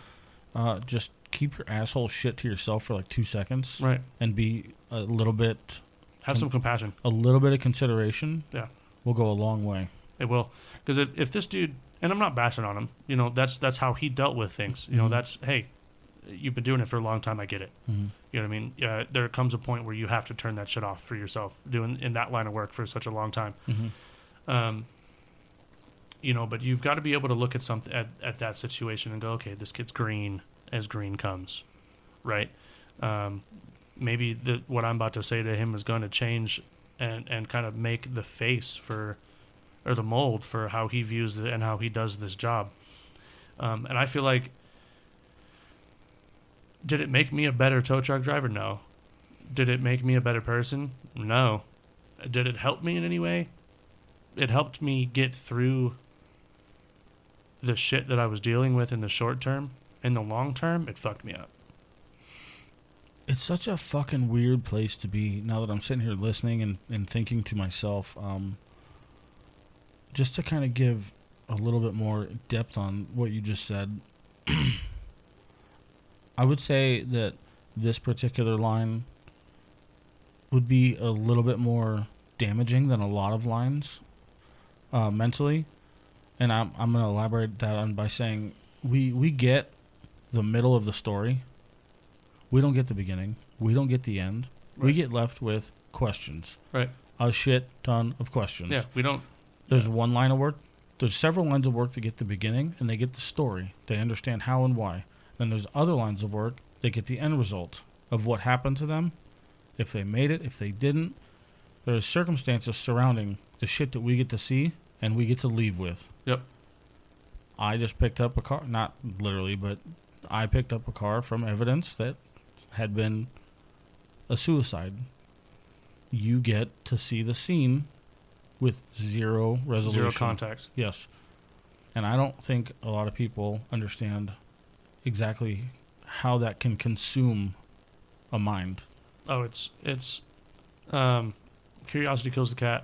Just keep your asshole shit to yourself for like 2 seconds. Right. And be a little bit... Have some compassion. A little bit of consideration. Yeah. Will go a long way. It will. Because if this dude... And I'm not bashing on him. You know, that's how he dealt with things. You mm-hmm. know, that's... Hey, you've been doing it for a long time. I get it. Mm-hmm. You know what I mean? There comes a point where you have to turn that shit off for yourself doing in that line of work for such a long time. Mm-hmm. You know, but you've got to be able to look at something at that situation and go, okay, this kid's green as green comes. Right. Maybe what I'm about to say to him is going to change and kind of make the face or the mold for how he views it and how he does this job. And I feel like, did it make me a better tow truck driver? No. Did it make me a better person? No. Did it help me in any way? It helped me get through the shit that I was dealing with in the short term. In the long term, it fucked me up. It's such a fucking weird place to be now that I'm sitting here listening and thinking to myself. Just to kind of give a little bit more depth on what you just said. I would say that this particular line would be a little bit more damaging than a lot of lines mentally. And I'm going to elaborate that on by saying we get the middle of the story. We don't get the beginning. We don't get the end. Right. We get left with questions. Right. A shit ton of questions. Yeah, we don't. There's one line of work. There's several lines of work that get the beginning, and they get the story. They understand how and why. Then there's other lines of work that get the end result of what happened to them, if they made it, if they didn't. There are circumstances surrounding the shit that we get to see and we get to leave with. Yep. I just picked up a car, not literally, but I picked up a car from evidence that had been a suicide. You get to see the scene with zero resolution. Zero context. Yes. And I don't think a lot of people understand exactly how that can consume a mind. Oh, it's curiosity kills the cat.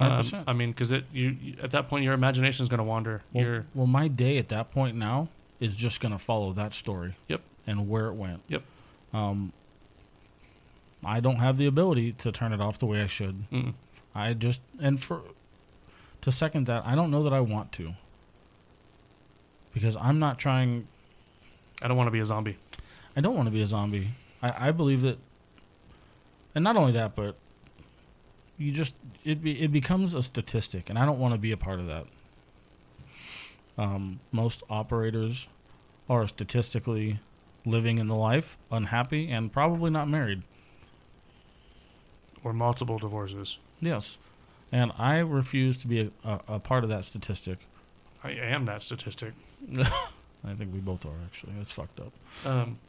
100%. I mean, because you at that point your imagination is going to wander. Well, my day at that point now is just going to follow that story. Yep. And where it went. Yep. I don't have the ability to turn it off the way I should. Mm. I just, and for, to second that, I don't know that I want to. Because I'm not trying. I don't want to be a zombie. I don't want to be a zombie. I believe that, and not only that, but you just, it becomes a statistic, and I don't want to be a part of that. Most operators are statistically living in the life, unhappy, and probably not married. Or multiple divorces. Yes. And I refuse to be a part of that statistic. I am that statistic. I think we both are, actually. That's fucked up.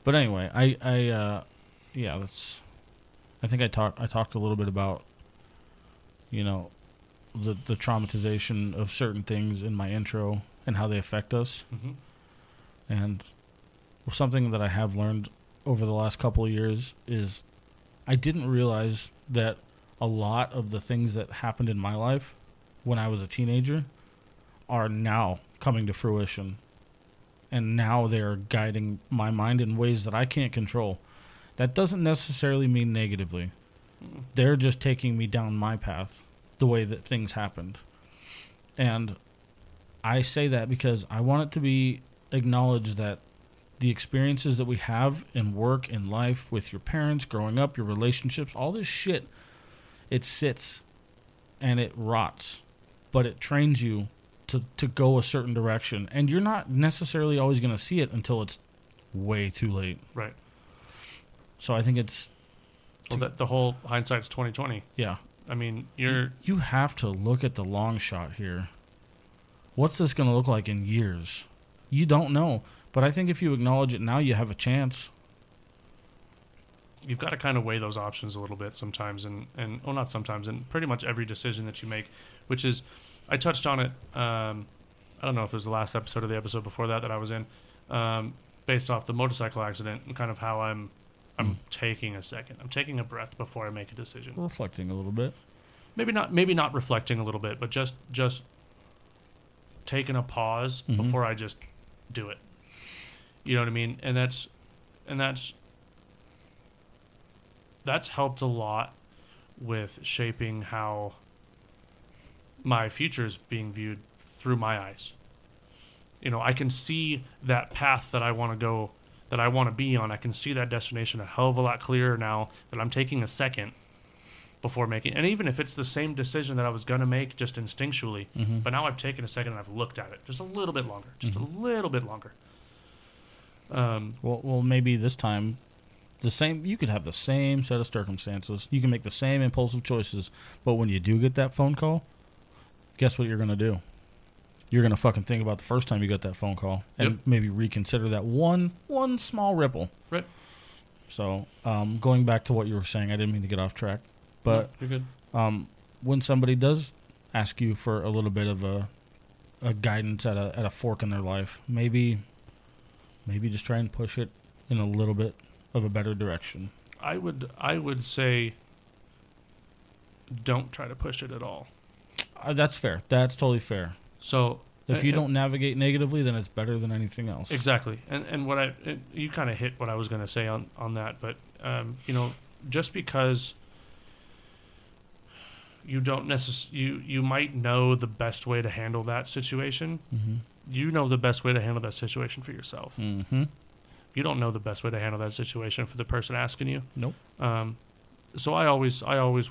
But anyway, I that's. I think I talked a little bit about, you know, the traumatization of certain things in my intro and how they affect us. Mm-hmm. And something that I have learned over the last couple of years is I didn't realize that a lot of the things that happened in my life when I was a teenager are now coming to fruition. And now they're guiding my mind in ways that I can't control. That doesn't necessarily mean negatively. They're just taking me down my path, the way that things happened. And I say that because I want it to be acknowledged that the experiences that we have in work, in life, with your parents, growing up, your relationships, all this shit, it sits and it rots, but it trains you to go a certain direction, and you're not necessarily always going to see it until it's way too late. Right. So I think it's... Well, the whole hindsight's 20/20. Yeah. I mean, you have to look at the long shot here. What's this going to look like in years? You don't know. But I think if you acknowledge it now, you have a chance. You've got to kind of weigh those options a little bit sometimes, and well, not sometimes, and pretty much every decision that you make, which is... I touched on it, I don't know if it was the last episode or the episode before that I was in, based off the motorcycle accident and kind of how I'm taking a second. I'm taking a breath before I make a decision. Reflecting a little bit. Maybe not reflecting a little bit, but just taking a pause mm-hmm. before I just do it. You know what I mean? And that's helped a lot with shaping how my future is being viewed through my eyes. You know, I can see that path that I want to go, that I want to be on. I can see that destination a hell of a lot clearer now that I'm taking a second before making. And even if it's the same decision that I was going to make just instinctually, mm-hmm. but now I've taken a second and I've looked at it just a little bit longer, mm-hmm. a little bit longer. Well, maybe this time you could have the same set of circumstances. You can make the same impulsive choices, but when you do get that phone call, guess what you're going to do? You're going to fucking think about the first time you got that phone call and maybe reconsider that one small ripple. Right. So going back to what you were saying, I didn't mean to get off track, but you're good. When somebody does ask you for a little bit of a guidance at a fork in their life, maybe just try and push it in a little bit of a better direction. I would say don't try to push it at all. That's fair. That's totally fair. So if you don't navigate negatively, then it's better than anything else. Exactly. And what you kind of hit what I was going to say on that, but you know, just because you don't you might know the best way to handle that situation. Mm-hmm. You know the best way to handle that situation for yourself. Mm-hmm. You don't know the best way to handle that situation for the person asking you. Nope. So I always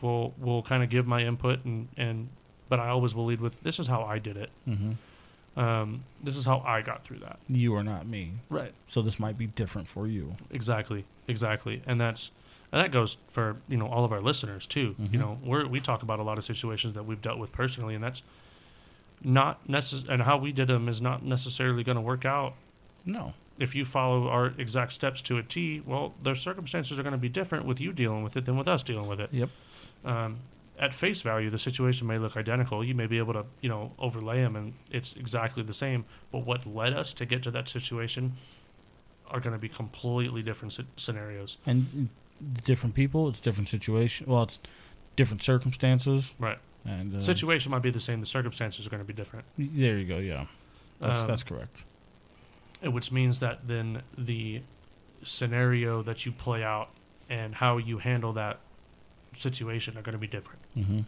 will kind of give my input and. But I always will lead with, this is how I did it. Mm-hmm. This is how I got through that. You are not me. Right. So this might be different for you. Exactly. And that goes for, you know, all of our listeners too. Mm-hmm. You know, we talk about a lot of situations that we've dealt with personally, and that's not and how we did them is not necessarily going to work out. No. If you follow our exact steps to a T, well, their circumstances are going to be different with you dealing with it than with us dealing with it. Yep. At face value, the situation may look identical. You may be able to, you know, overlay them, and it's exactly the same. But what led us to get to that situation are going to be completely different scenarios. And different people, it's different situation. Well, it's different circumstances. Right. And situation might be the same. The circumstances are going to be different. There you go, yeah. That's correct. Which means that then the scenario that you play out and how you handle that situation are going to be different. Mm-hmm.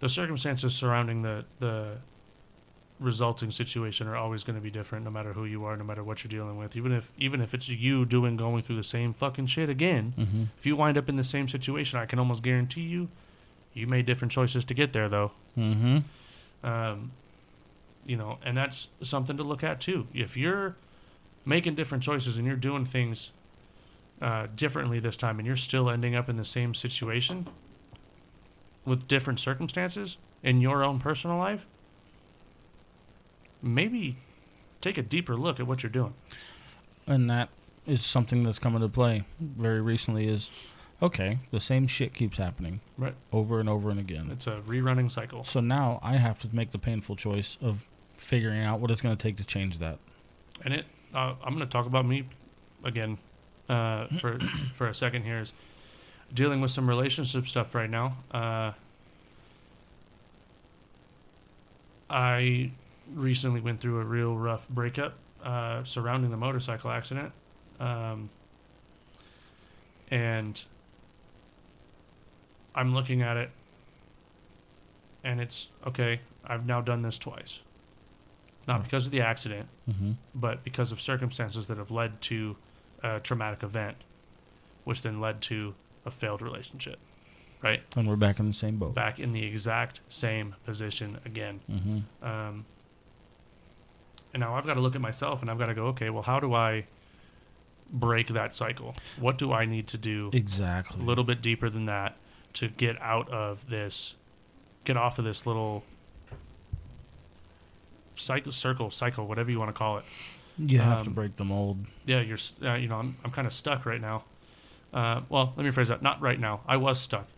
The circumstances surrounding the resulting situation are always going to be different, no matter who you are, no matter what you're dealing with. Even if it's you going through the same fucking shit again, mm-hmm. if you wind up in the same situation, I can almost guarantee you made different choices to get there, though. Mm-hmm. You know, and that's something to look at too. If you're making different choices and you're doing things differently this time, and you're still ending up in the same situation with different circumstances in your own personal life, maybe take a deeper look at what you're doing. And that is something that's come into play very recently is, okay, the same shit keeps happening right over and again. It's a rerunning cycle. So now I have to make the painful choice of figuring out what it's going to take to change that. And it, I'm going to talk about me again for a second here, is dealing with some relationship stuff right now. I recently went through a real rough breakup surrounding the motorcycle accident. And I'm looking at it, and it's, okay, I've now done this twice. Not because of the accident, mm-hmm. but because of circumstances that have led to a traumatic event, which then led to a failed relationship, right? And we're back in the same boat. Back in the exact same position again. Mm-hmm. And now I've got to look at myself, and I've got to go, okay, well, how do I break that cycle? What do I need to do exactly a little bit deeper than that to get out of this, get off of this little cycle, whatever you want to call it. You have to break the mold. Yeah, you're, you know, I'm kind of stuck right now. Well, let me phrase that. Not right now. I was stuck.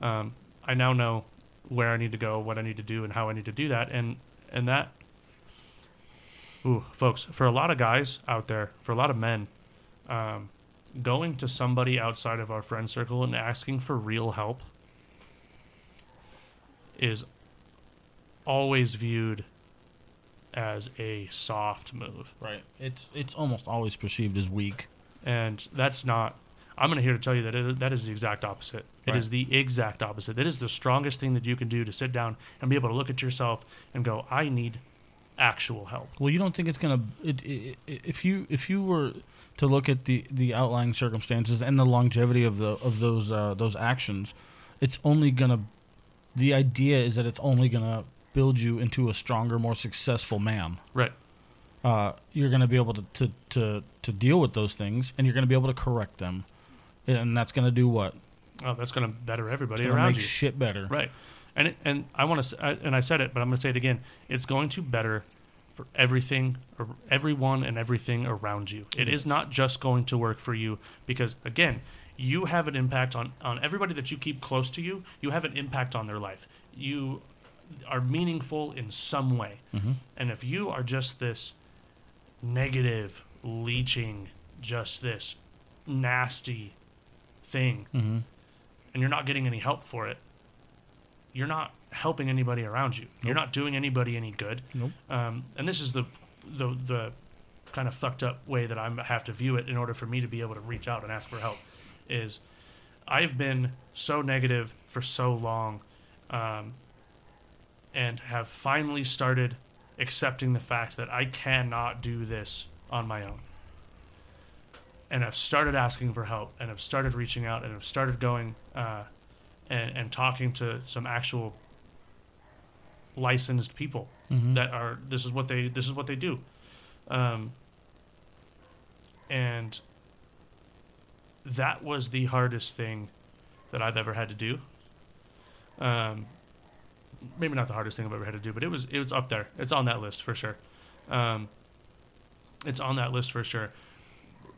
I now know where I need to go, what I need to do, and how I need to do that. And that, ooh, folks, for a lot of guys out there, for a lot of men, going to somebody outside of our friend circle and asking for real help is always viewed as a soft move. Right. It's almost always perceived as weak. And that's not... I'm here to tell you that that is the exact opposite. Right. It is the exact opposite. That is the strongest thing that you can do, to sit down and be able to look at yourself and go, I need actual help. Well, you don't think it's going to... If you were to look at the outlying circumstances and the longevity of those actions, it's only going to... The idea is that it's only going to build you into a stronger, more successful man. Right. You're going to be able to deal with those things, and you're going to be able to correct them. And that's going to do what? Oh, that's going to better everybody around you. It's going to make shit better. Right. And I want to, and I said it, but I'm going to say it again. It's going to better for everything, or everyone and everything around you. It is not just going to work for you, because, again, you have an impact on everybody that you keep close to you. You have an impact on their life. You are meaningful in some way. Mm-hmm. And if you are just this negative, leeching, just this nasty thing, mm-hmm. and you're not getting any help for it, you're not helping anybody around you. Nope. You're not doing anybody any good. Nope. And this is the kind of fucked up way that I have to view it in order for me to be able to reach out and ask for help, is I've been so negative for so long, and have finally started accepting the fact that I cannot do this on my own. And I've started asking for help, and I've started reaching out, and I've started going and talking to some actual licensed people, mm-hmm. that are, this is what they do. And that was the hardest thing that I've ever had to do. Maybe not the hardest thing I've ever had to do, but it was up there. It's on that list for sure.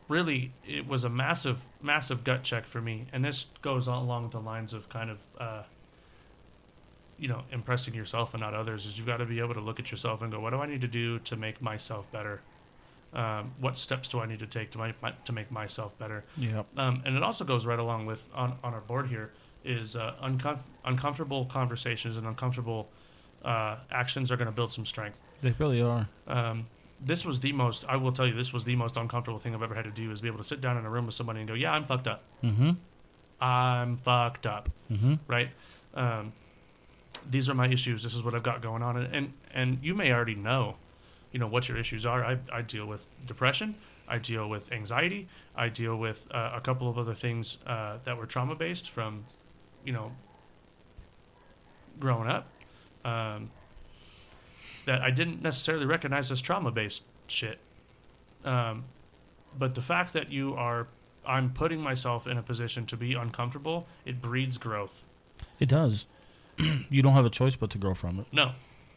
Really, it was a massive, massive gut check for me. And this goes on along the lines of kind of, you know, impressing yourself and not others, is you've got to be able to look at yourself and go, what do I need to do to make myself better? What steps do I need to take to make myself better? Yeah. And it also goes right along with, on our board here, is uncomfortable conversations and uncomfortable actions are going to build some strength. They really are. this was the most, I will tell you, this was the most uncomfortable thing I've ever had to do, is be able to sit down in a room with somebody and go, yeah, I'm fucked up. Mm-hmm. I'm fucked up. Mm-hmm. Right? These are my issues. This is what I've got going on. And you may already know, you know, what your issues are. I deal with depression. I deal with anxiety. I deal with a couple of other things that were trauma-based from, you know, growing up, that I didn't necessarily recognize as trauma-based shit. But the fact that you are, I'm putting myself in a position to be uncomfortable, it breeds growth. It does. You don't have a choice but to grow from it. No.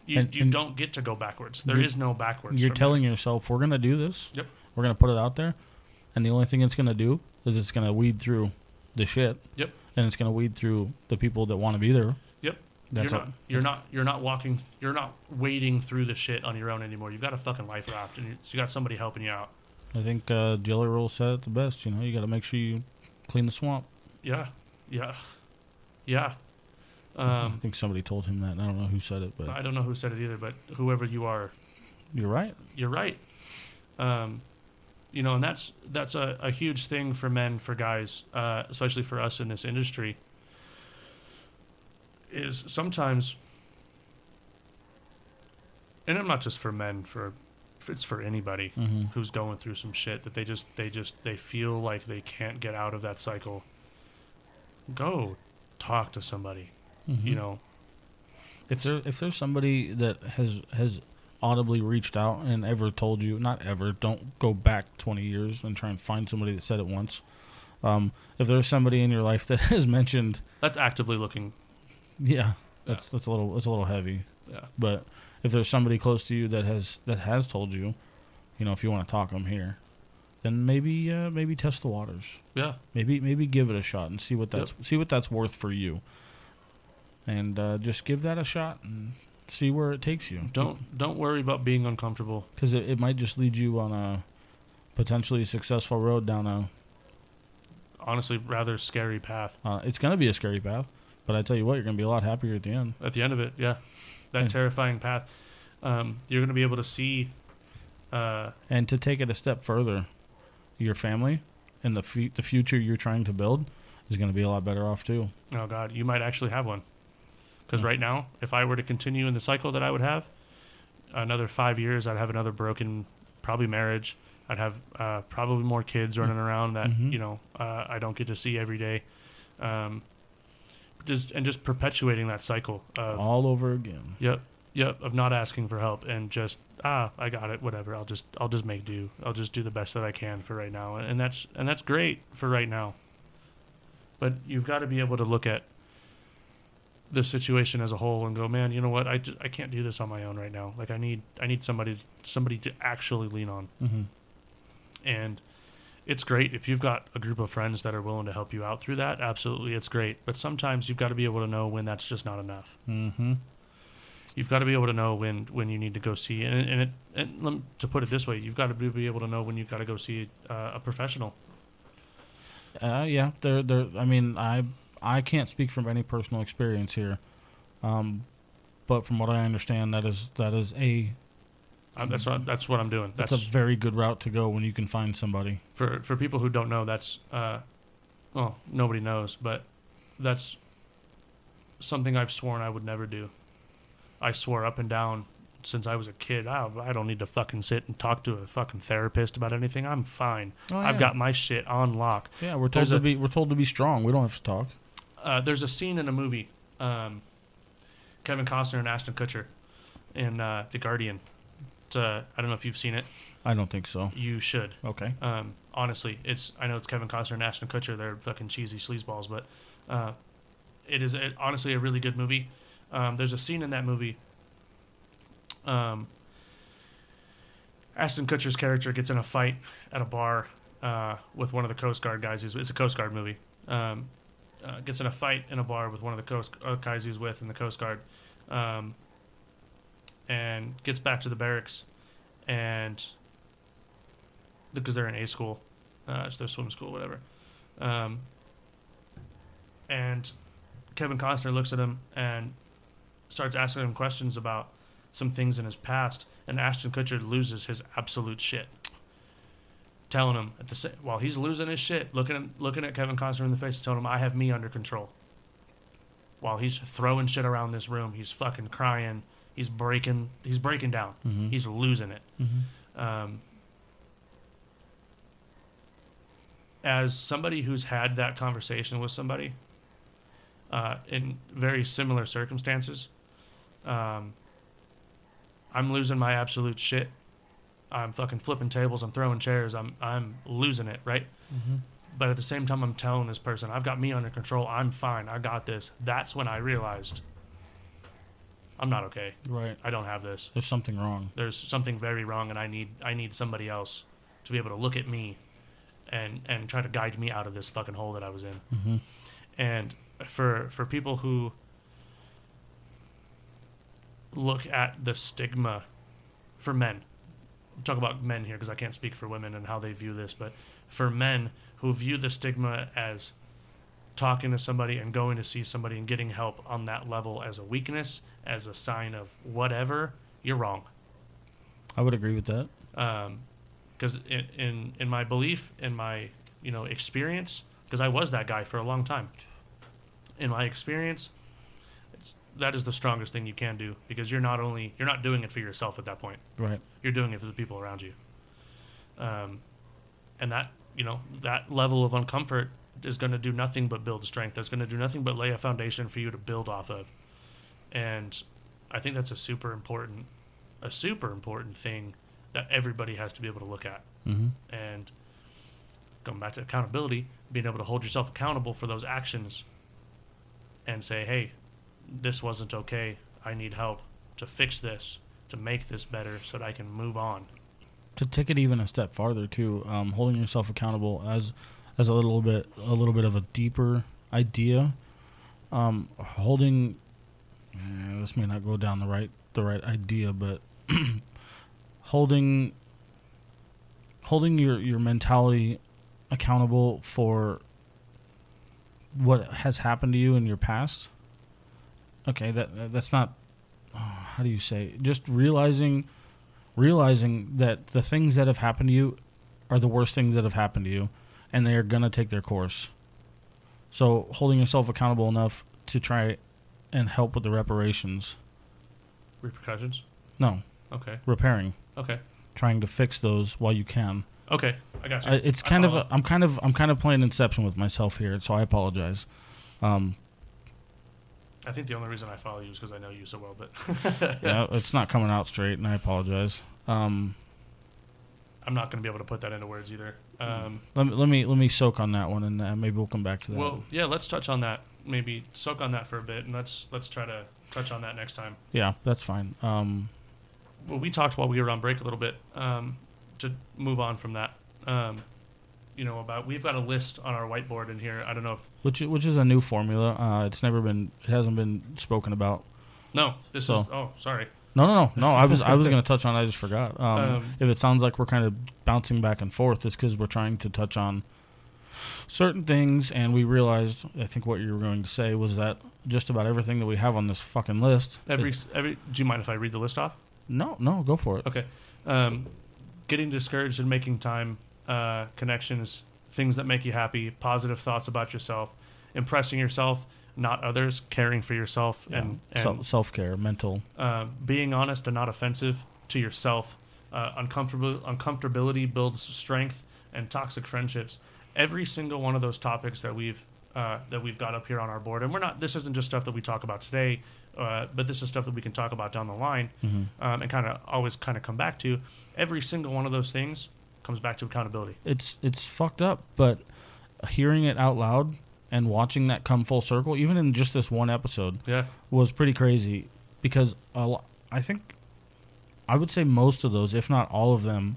You don't get to go backwards. There is no backwards. You're telling yourself, we're going to do this. Yep. We're going to put it out there. And the only thing it's going to do is it's going to weed through the shit. Yep. And it's going to weed through the people that want to be there. Yep. You're not wading through the shit on your own anymore. You've got a fucking life raft, and you got somebody helping you out. I think Jelly Roll said it the best. You know, you got to make sure you clean the swamp. Yeah, yeah, yeah. I think somebody told him that. And I don't know who said it, but I don't know who said it either. But whoever you are, you're right. You're right. You know, and that's a huge thing for men, for guys, especially for us in this industry. Is sometimes, and I'm not just for men, it's for anybody mm-hmm. who's going through some shit that they feel like they can't get out of that cycle. Go talk to somebody, mm-hmm. you know. If there's somebody that has audibly reached out and ever told you, not ever, don't go back 20 years and try and find somebody that said it once. If there's somebody in your life that has mentioned, that's actively looking. Yeah, that's a little heavy. Yeah, but if there's somebody close to you that has told you, you know, if you want to talk, I'm here. Then maybe test the waters. Yeah, maybe give it a shot and see what that's worth for you. And just give that a shot and see where it takes you. Don't worry about being uncomfortable, because it might just lead you on a potentially successful road down a honestly rather scary path. It's gonna be a scary path. But I tell you what, you're going to be a lot happier at the end. At the end of it, yeah. That terrifying path. You're going to be able to see... and to take it a step further, your family and the future you're trying to build is going to be a lot better off, too. Oh, God. You might actually have one. Because right now, if I were to continue in the cycle that I would have, another 5 years, I'd have another broken, probably marriage. I'd have probably more kids running around that, mm-hmm. you know, I don't get to see every day. Just perpetuating that cycle of, all over again. Yep. Of not asking for help and just I got it. Whatever. I'll just make do. I'll just do the best that I can for right now, and that's great for right now. But you've got to be able to look at the situation as a whole and go, man, you know what? I can't do this on my own right now. Like I need somebody to actually lean on. Mm-hmm. And it's great if you've got a group of friends that are willing to help you out through that. Absolutely, it's great. But sometimes you've got to be able to know when that's just not enough. Mm-hmm. You've got to be able to know when you need to go see. And to put it this way, you've got to be able to know when you've got to go see a professional. Yeah. I mean, I can't speak from any personal experience here. But from what I understand, that is a... that's what I'm doing. That's a very good route to go when you can find somebody. For people who don't know, that's well, nobody knows, but that's something I've sworn I would never do. I swore up and down since I was a kid, I don't need to fucking sit and talk to a fucking therapist about anything. I'm fine. Oh, yeah. I've got my shit on lock. Yeah, we're told to be strong. We don't have to talk. There's a scene in a movie, Kevin Costner and Ashton Kutcher in The Guardian. I don't know if you've seen it. I don't think so. You should. Okay. Honestly, I know it's Kevin Costner and Ashton Kutcher. They're fucking cheesy sleazeballs, but it is honestly a really good movie. There's a scene in that movie. Ashton Kutcher's character gets in a fight at a bar with one of the Coast Guard guys. It's a Coast Guard movie. Gets in a fight in a bar with one of the guys he's with in the Coast Guard. And gets back to the barracks, and because they're in A school, it's their swim school, whatever. And Kevin Costner looks at him and starts asking him questions about some things in his past, and Ashton Kutcher loses his absolute shit. Telling him at the same, while he's losing his shit, looking at Kevin Costner in the face, telling him, "I have me under control." While he's throwing shit around this room, he's fucking crying. He's breaking down. Mm-hmm. He's losing it. Mm-hmm. As somebody who's had that conversation with somebody in very similar circumstances, I'm losing my absolute shit. I'm fucking flipping tables. I'm throwing chairs. I'm losing it, right? Mm-hmm. But at the same time, I'm telling this person, I've got me under control. I'm fine. I got this. That's when I realized I'm not okay. Right. I don't have this. There's something wrong. There's something very wrong, and I need somebody else to be able to look at me and try to guide me out of this fucking hole that I was in. Mm-hmm. And for people who look at the stigma for men, talk about men here because I can't speak for women and how they view this, but for men who view the stigma as talking to somebody and going to see somebody and getting help on that level as a weakness, as a sign of whatever, you're wrong. I would agree with that. Because in my belief, in my experience, because I was that guy for a long time. In my experience, that is the strongest thing you can do, because you're not doing it for yourself at that point. Right. You're doing it for the people around you. And that that level of uncomfort is going to do nothing but build strength. That's going to do nothing but lay a foundation for you to build off of. And I think that's a super important thing that everybody has to be able to look at. Mm-hmm. And going back to accountability, being able to hold yourself accountable for those actions and say, hey, this wasn't okay. I need help to fix this, to make this better so that I can move on. To take it even a step farther too, holding yourself accountable as a little bit of a deeper idea, holding, this may not go down the right idea, but holding your mentality accountable for what has happened to you in your past. Okay, that's not, how do you say? Just realizing that the things that have happened to you are the worst things that have happened to you, and they are going to take their course. So holding yourself accountable enough to try and help with the reparations. Repercussions? No. Okay. Repairing. Okay. Trying to fix those while you can. Okay, I got you. I'm kind of playing Inception with myself here, so I apologize. I think the only reason I follow you is because I know you so well, but yeah, it's not coming out straight, and I apologize. I'm not going to be able to put that into words either. Let me soak on that one, and maybe we'll come back to that. Well, yeah, let's touch on that. Maybe soak on that for a bit, and let's try to touch on that next time. Yeah, that's fine. Well, we talked while we were on break a little bit. To move on from that, we've got a list on our whiteboard in here. I don't know if which is a new formula. It hasn't been spoken about. No, this so. Is. Oh, sorry. No. I was going to touch on. I just forgot. If it sounds like we're kind of bouncing back and forth, it's because we're trying to touch on certain things, and we realized, I think what you were going to say was that just about everything that we have on this fucking list. Do you mind if I read the list off? No, go for it. Okay. Getting discouraged and making time, connections, things that make you happy, positive thoughts about yourself, impressing yourself, not others, caring for yourself, yeah. and self-care, mental. Being honest and not offensive to yourself. Uncomfortability builds strength, and toxic friendships. Every single one of those topics that we've got up here on our board, and we're not. This isn't just stuff that we talk about today, but this is stuff that we can talk about down the line, mm-hmm. And always come back to. Every single one of those things comes back to accountability. It's fucked up, but hearing it out loud and watching that come full circle, even in just this one episode, yeah, was pretty crazy, because I think I would say most of those, if not all of them,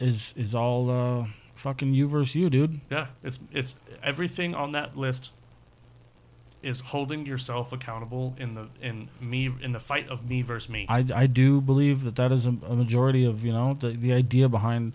is all fucking you versus you, dude. Yeah, it's everything on that list is holding yourself accountable in the fight of me versus me. I do believe that is a majority of the idea behind,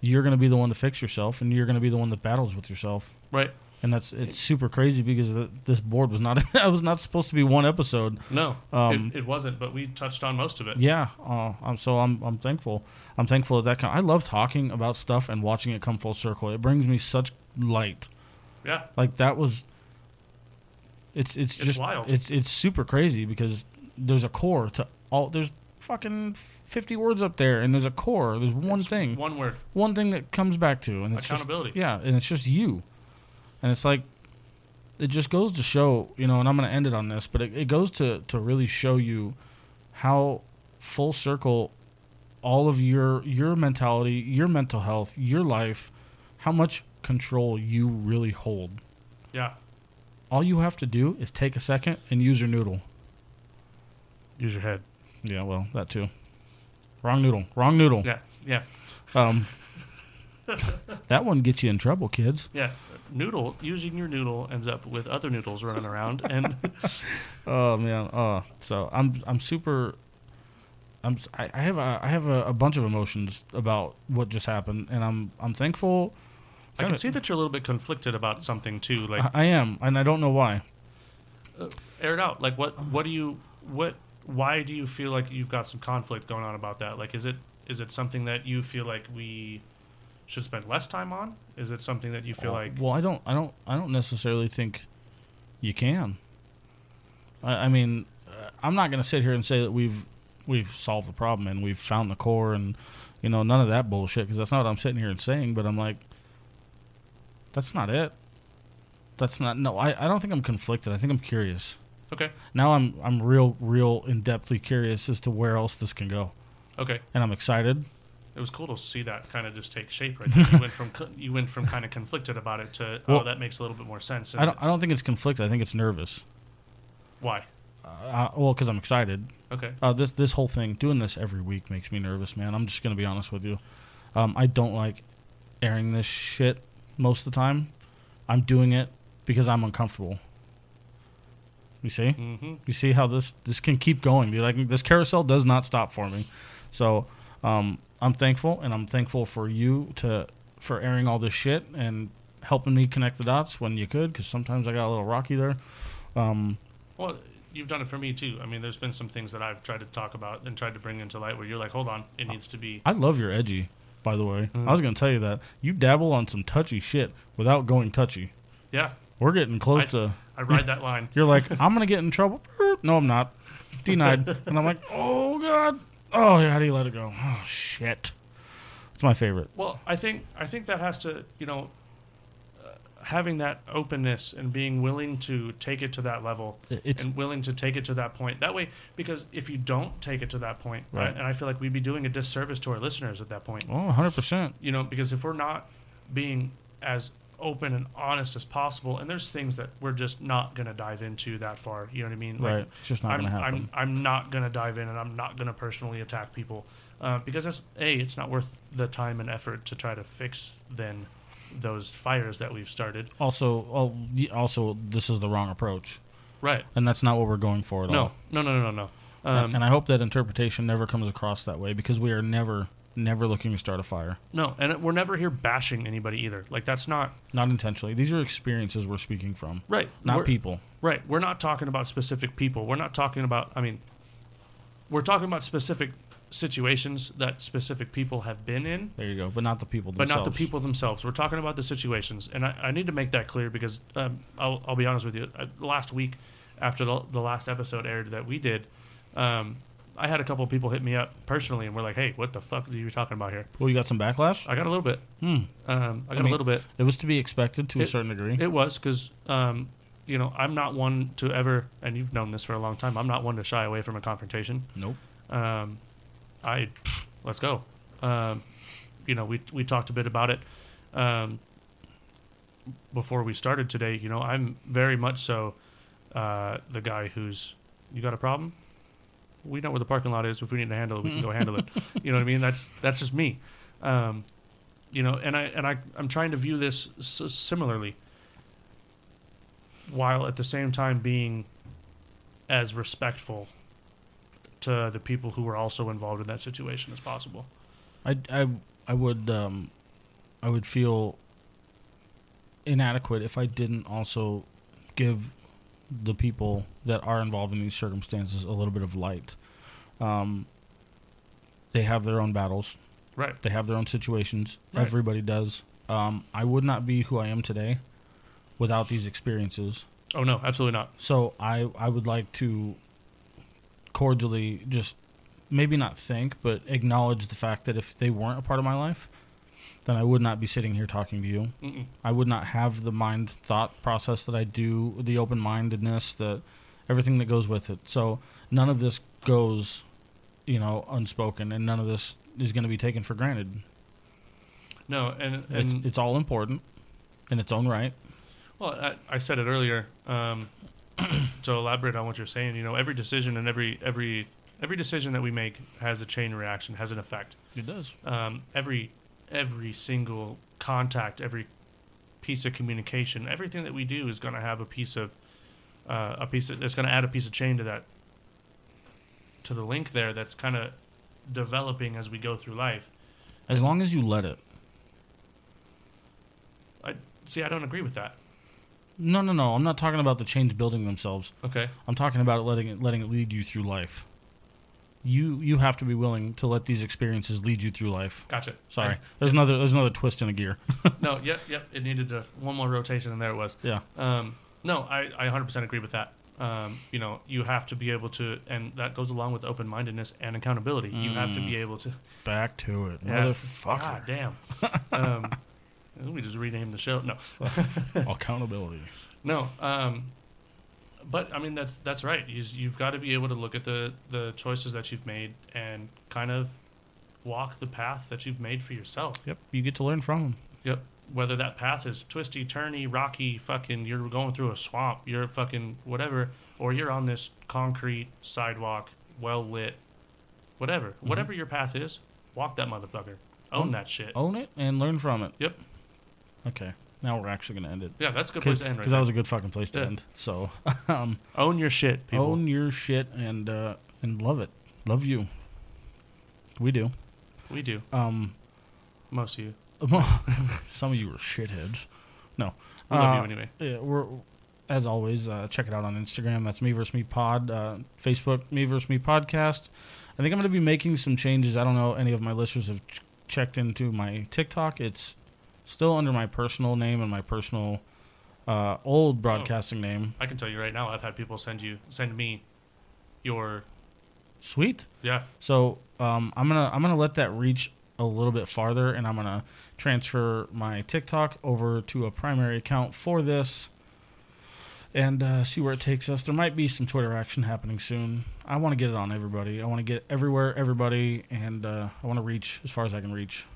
you're going to be the one to fix yourself, and you're going to be the one that battles with yourself. Right. And it's super crazy because this board was not that was not supposed to be one episode. No, it wasn't. But we touched on most of it. Yeah. I'm thankful. I'm thankful that I love talking about stuff and watching it come full circle. It brings me such light. Yeah. Like that was. It's just wild. It's super crazy because there's a core to all. There's fucking 50 words up there, and there's a core. There's one thing. One word. One thing that comes back to, and it's accountability. Just, yeah, and it's just you. And it's like, it just goes to show, and I'm going to end it on this, but it goes to really show you how full circle all of your mentality, your mental health, your life, how much control you really hold. Yeah. All you have to do is take a second and use your noodle. Use your head. Yeah, well, that too. Wrong noodle. Yeah. That one gets you in trouble, kids. Yeah. Noodle, using your noodle ends up with other noodles running around, and oh man, so I'm super. I have a bunch of emotions about what just happened, and I'm thankful. I can see that you're a little bit conflicted about something too. Like I am, and I don't know why. Air it out. Like what? Why do you feel like you've got some conflict going on about that? Like is it something that you feel like we should spend less time on? Is it something that you feel like? Well, I don't necessarily think you can. I mean, I'm not going to sit here and say that we've solved the problem and we've found the core and none of that bullshit, because that's not what I'm sitting here and saying. But I'm like, that's not it. That's not. No, I don't think I'm conflicted. I think I'm curious. Okay. Now I'm real in-depthly curious as to where else this can go. Okay. And I'm excited. It was cool to see that kind of just take shape right there. You went from kind of conflicted about it to, that makes a little bit more sense. And I don't think it's conflicted. I think it's nervous. Why? Because I'm excited. Okay. This whole thing, doing this every week makes me nervous, man. I'm just going to be honest with you. I don't like airing this shit most of the time. I'm doing it because I'm uncomfortable. You see? Mm-hmm. You see how this can keep going, dude? Like, this carousel does not stop for me. So, I'm thankful, and I'm thankful for you for airing all this shit and helping me connect the dots when you could, because sometimes I got a little rocky there. Well, you've done it for me, too. I mean, there's been some things that I've tried to talk about and tried to bring into light where you're like, hold on, it needs to be... I love your edgy, by the way. Mm. I was going to tell you that. You dabble on some touchy shit without going touchy. Yeah. We're getting close to... I ride that line. You're like, I'm going to get in trouble. No, I'm not. Denied. And I'm like, oh, God. Oh, how do you let it go? Oh, shit. It's my favorite. Well, I think that has to, having that openness and being willing to take it to that level and willing to take it to that point. That way, because if you don't take it to that point, right? And I feel like we'd be doing a disservice to our listeners at that point. Oh, 100%. Because if we're not being as open and honest as possible, and there's things that we're just not going to dive into that far, you know what I mean? Like, right, it's just not going to happen. I'm not going to dive in, and I'm not going to personally attack people because it's not worth the time and effort to try to fix then those fires that we've started. Also, this is the wrong approach, right? And that's not what we're going for at all. No. And I hope that interpretation never comes across that way, because we are never looking to start a fire. No, and we're never here bashing anybody either. Like, that's not intentionally. These are experiences we're speaking from. Right. Not people. Right. We're not talking about specific people. We're not talking about, we're talking about specific situations that specific people have been in. There you go. But not the people themselves. We're talking about the situations. And I need to make that clear, because I'll be honest with you. Last week, after the last episode aired that we did, I had a couple of people hit me up personally, and we're like, hey, what the fuck are you talking about here? Well, you got some backlash? I got a little bit. A little bit. It was to be expected to a certain degree. It was, because, I'm not one to ever, and you've known this for a long time, I'm not one to shy away from a confrontation. Nope. Let's go. We talked a bit about it before we started today. I'm very much so the guy who's, you got a problem? We know where the parking lot is. If we need to handle it, we can go handle it. You know what I mean? That's just me. And I'm trying to view this similarly, while at the same time being as respectful to the people who were also involved in that situation as possible. I would feel inadequate if I didn't also give the people that are involved in these circumstances a little bit of light. They have their own battles. Right. They have their own situations. Right. Everybody does. I would not be who I am today without these experiences. Oh, no, absolutely not. So I would like to cordially just maybe not thank, but acknowledge the fact that if they weren't a part of my life, then I would not be sitting here talking to you. Mm-mm. I would not have the mind thought process that I do, the open-mindedness, the everything that goes with it. So none of this goes, you know, unspoken, and none of this is going to be taken for granted. No, and it's all important in its own right. Well, I said it earlier. To elaborate on what you're saying, you know, every decision and every decision that we make has a chain reaction, has an effect. It does. Every single contact, every piece of communication, everything that we do is going to have a piece of it's going to add a piece of chain to that, to the link there that's kind of developing as we go through life. As long as you let it. I don't agree with that. No. I'm not talking about the chains building themselves. Okay. I'm talking about letting it lead you through life. You have to be willing to let these experiences lead you through life. Gotcha. Sorry. Right. There's another twist in a gear. No. Yep. It needed one more rotation, and there it was. Yeah. No. I 100% agree with that. You know, you have to be able to, and that goes along with open mindedness and accountability. You have to be able to. Back to it, motherfucker. God damn. We just renamed the show. No. Accountability. No. But, I mean, that's right. You've got to be able to look at the choices that you've made and kind of walk the path that you've made for yourself. Yep. You get to learn from them. Yep. Whether that path is twisty, turny, rocky, fucking you're going through a swamp, you're fucking whatever, or you're on this concrete sidewalk, well-lit, whatever. Mm-hmm. Whatever your path is, walk that motherfucker. Own that shit. Own it and learn from it. Yep. Okay, now we're actually going to end it. Yeah, that's a good place to end right now. Because that was a good fucking place to end. So, own your shit, people. Own your shit and love it. Love you. We do. Most of you. Some of you are shitheads. No. We love you anyway. Yeah, as always, check it out on Instagram. That's Me Versus Me Pod. Facebook, Me Versus Me Podcast. I think I'm going to be making some changes. I don't know any of my listeners have checked into my TikTok. It's still under my personal name and my personal old broadcasting name. I can tell you right now, I've had people send me your sweet. Yeah. So I'm gonna let that reach a little bit farther, and I'm gonna transfer my TikTok over to a primary account for this, and see where it takes us. There might be some Twitter action happening soon. I want to get it on everybody. I want to get everywhere, everybody, and I want to reach as far as I can reach.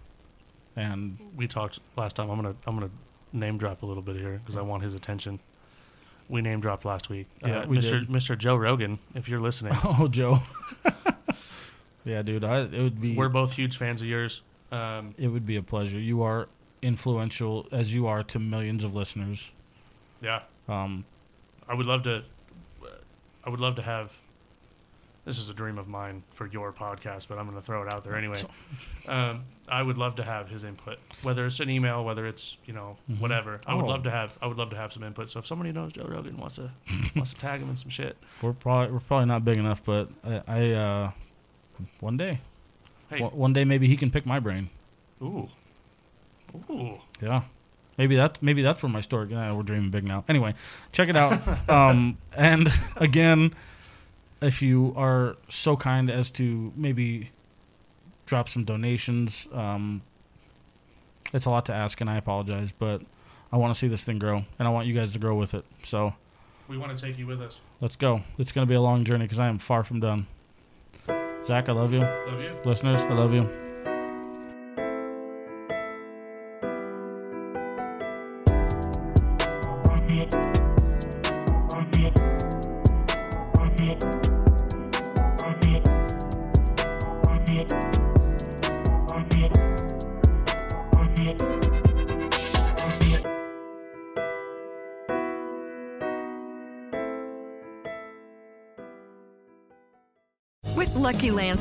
And we talked last time. I'm gonna name drop a little bit here because I want his attention. We name dropped last week. Yeah, Mr. Joe Rogan, if you're listening. Oh, Joe. Yeah, dude. It would be. We're both huge fans of yours. It would be a pleasure. You are influential as you are to millions of listeners. Yeah. I would love to have. This is a dream of mine for your podcast, but I'm going to throw it out there anyway. I would love to have his input, whether it's an email, whether it's, you know, whatever. I would love to have some input. So if somebody knows Joe Rogan wants to tag him in some shit, we're probably not big enough, but I one day, one day maybe he can pick my brain. Ooh, yeah. Maybe that's where my story. We're dreaming big now. Anyway, check it out. And again. If you are so kind as to maybe drop some donations, it's a lot to ask, and I apologize, but I want to see this thing grow, and I want you guys to grow with it. So we want to take you with us. Let's go. It's going to be a long journey because I am far from done. Zach, I love you. Love you. Listeners, I love you. With Lucky Land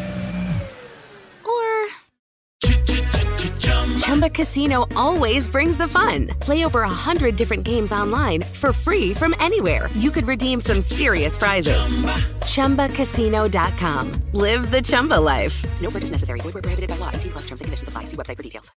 Chumba Casino always brings the fun. Play over 100 different games online for free from anywhere. You could redeem some serious prizes. ChumbaCasino.com. Live the Chumba life. No purchase necessary. Void where prohibited by law. 18 plus terms and conditions apply. See website for details.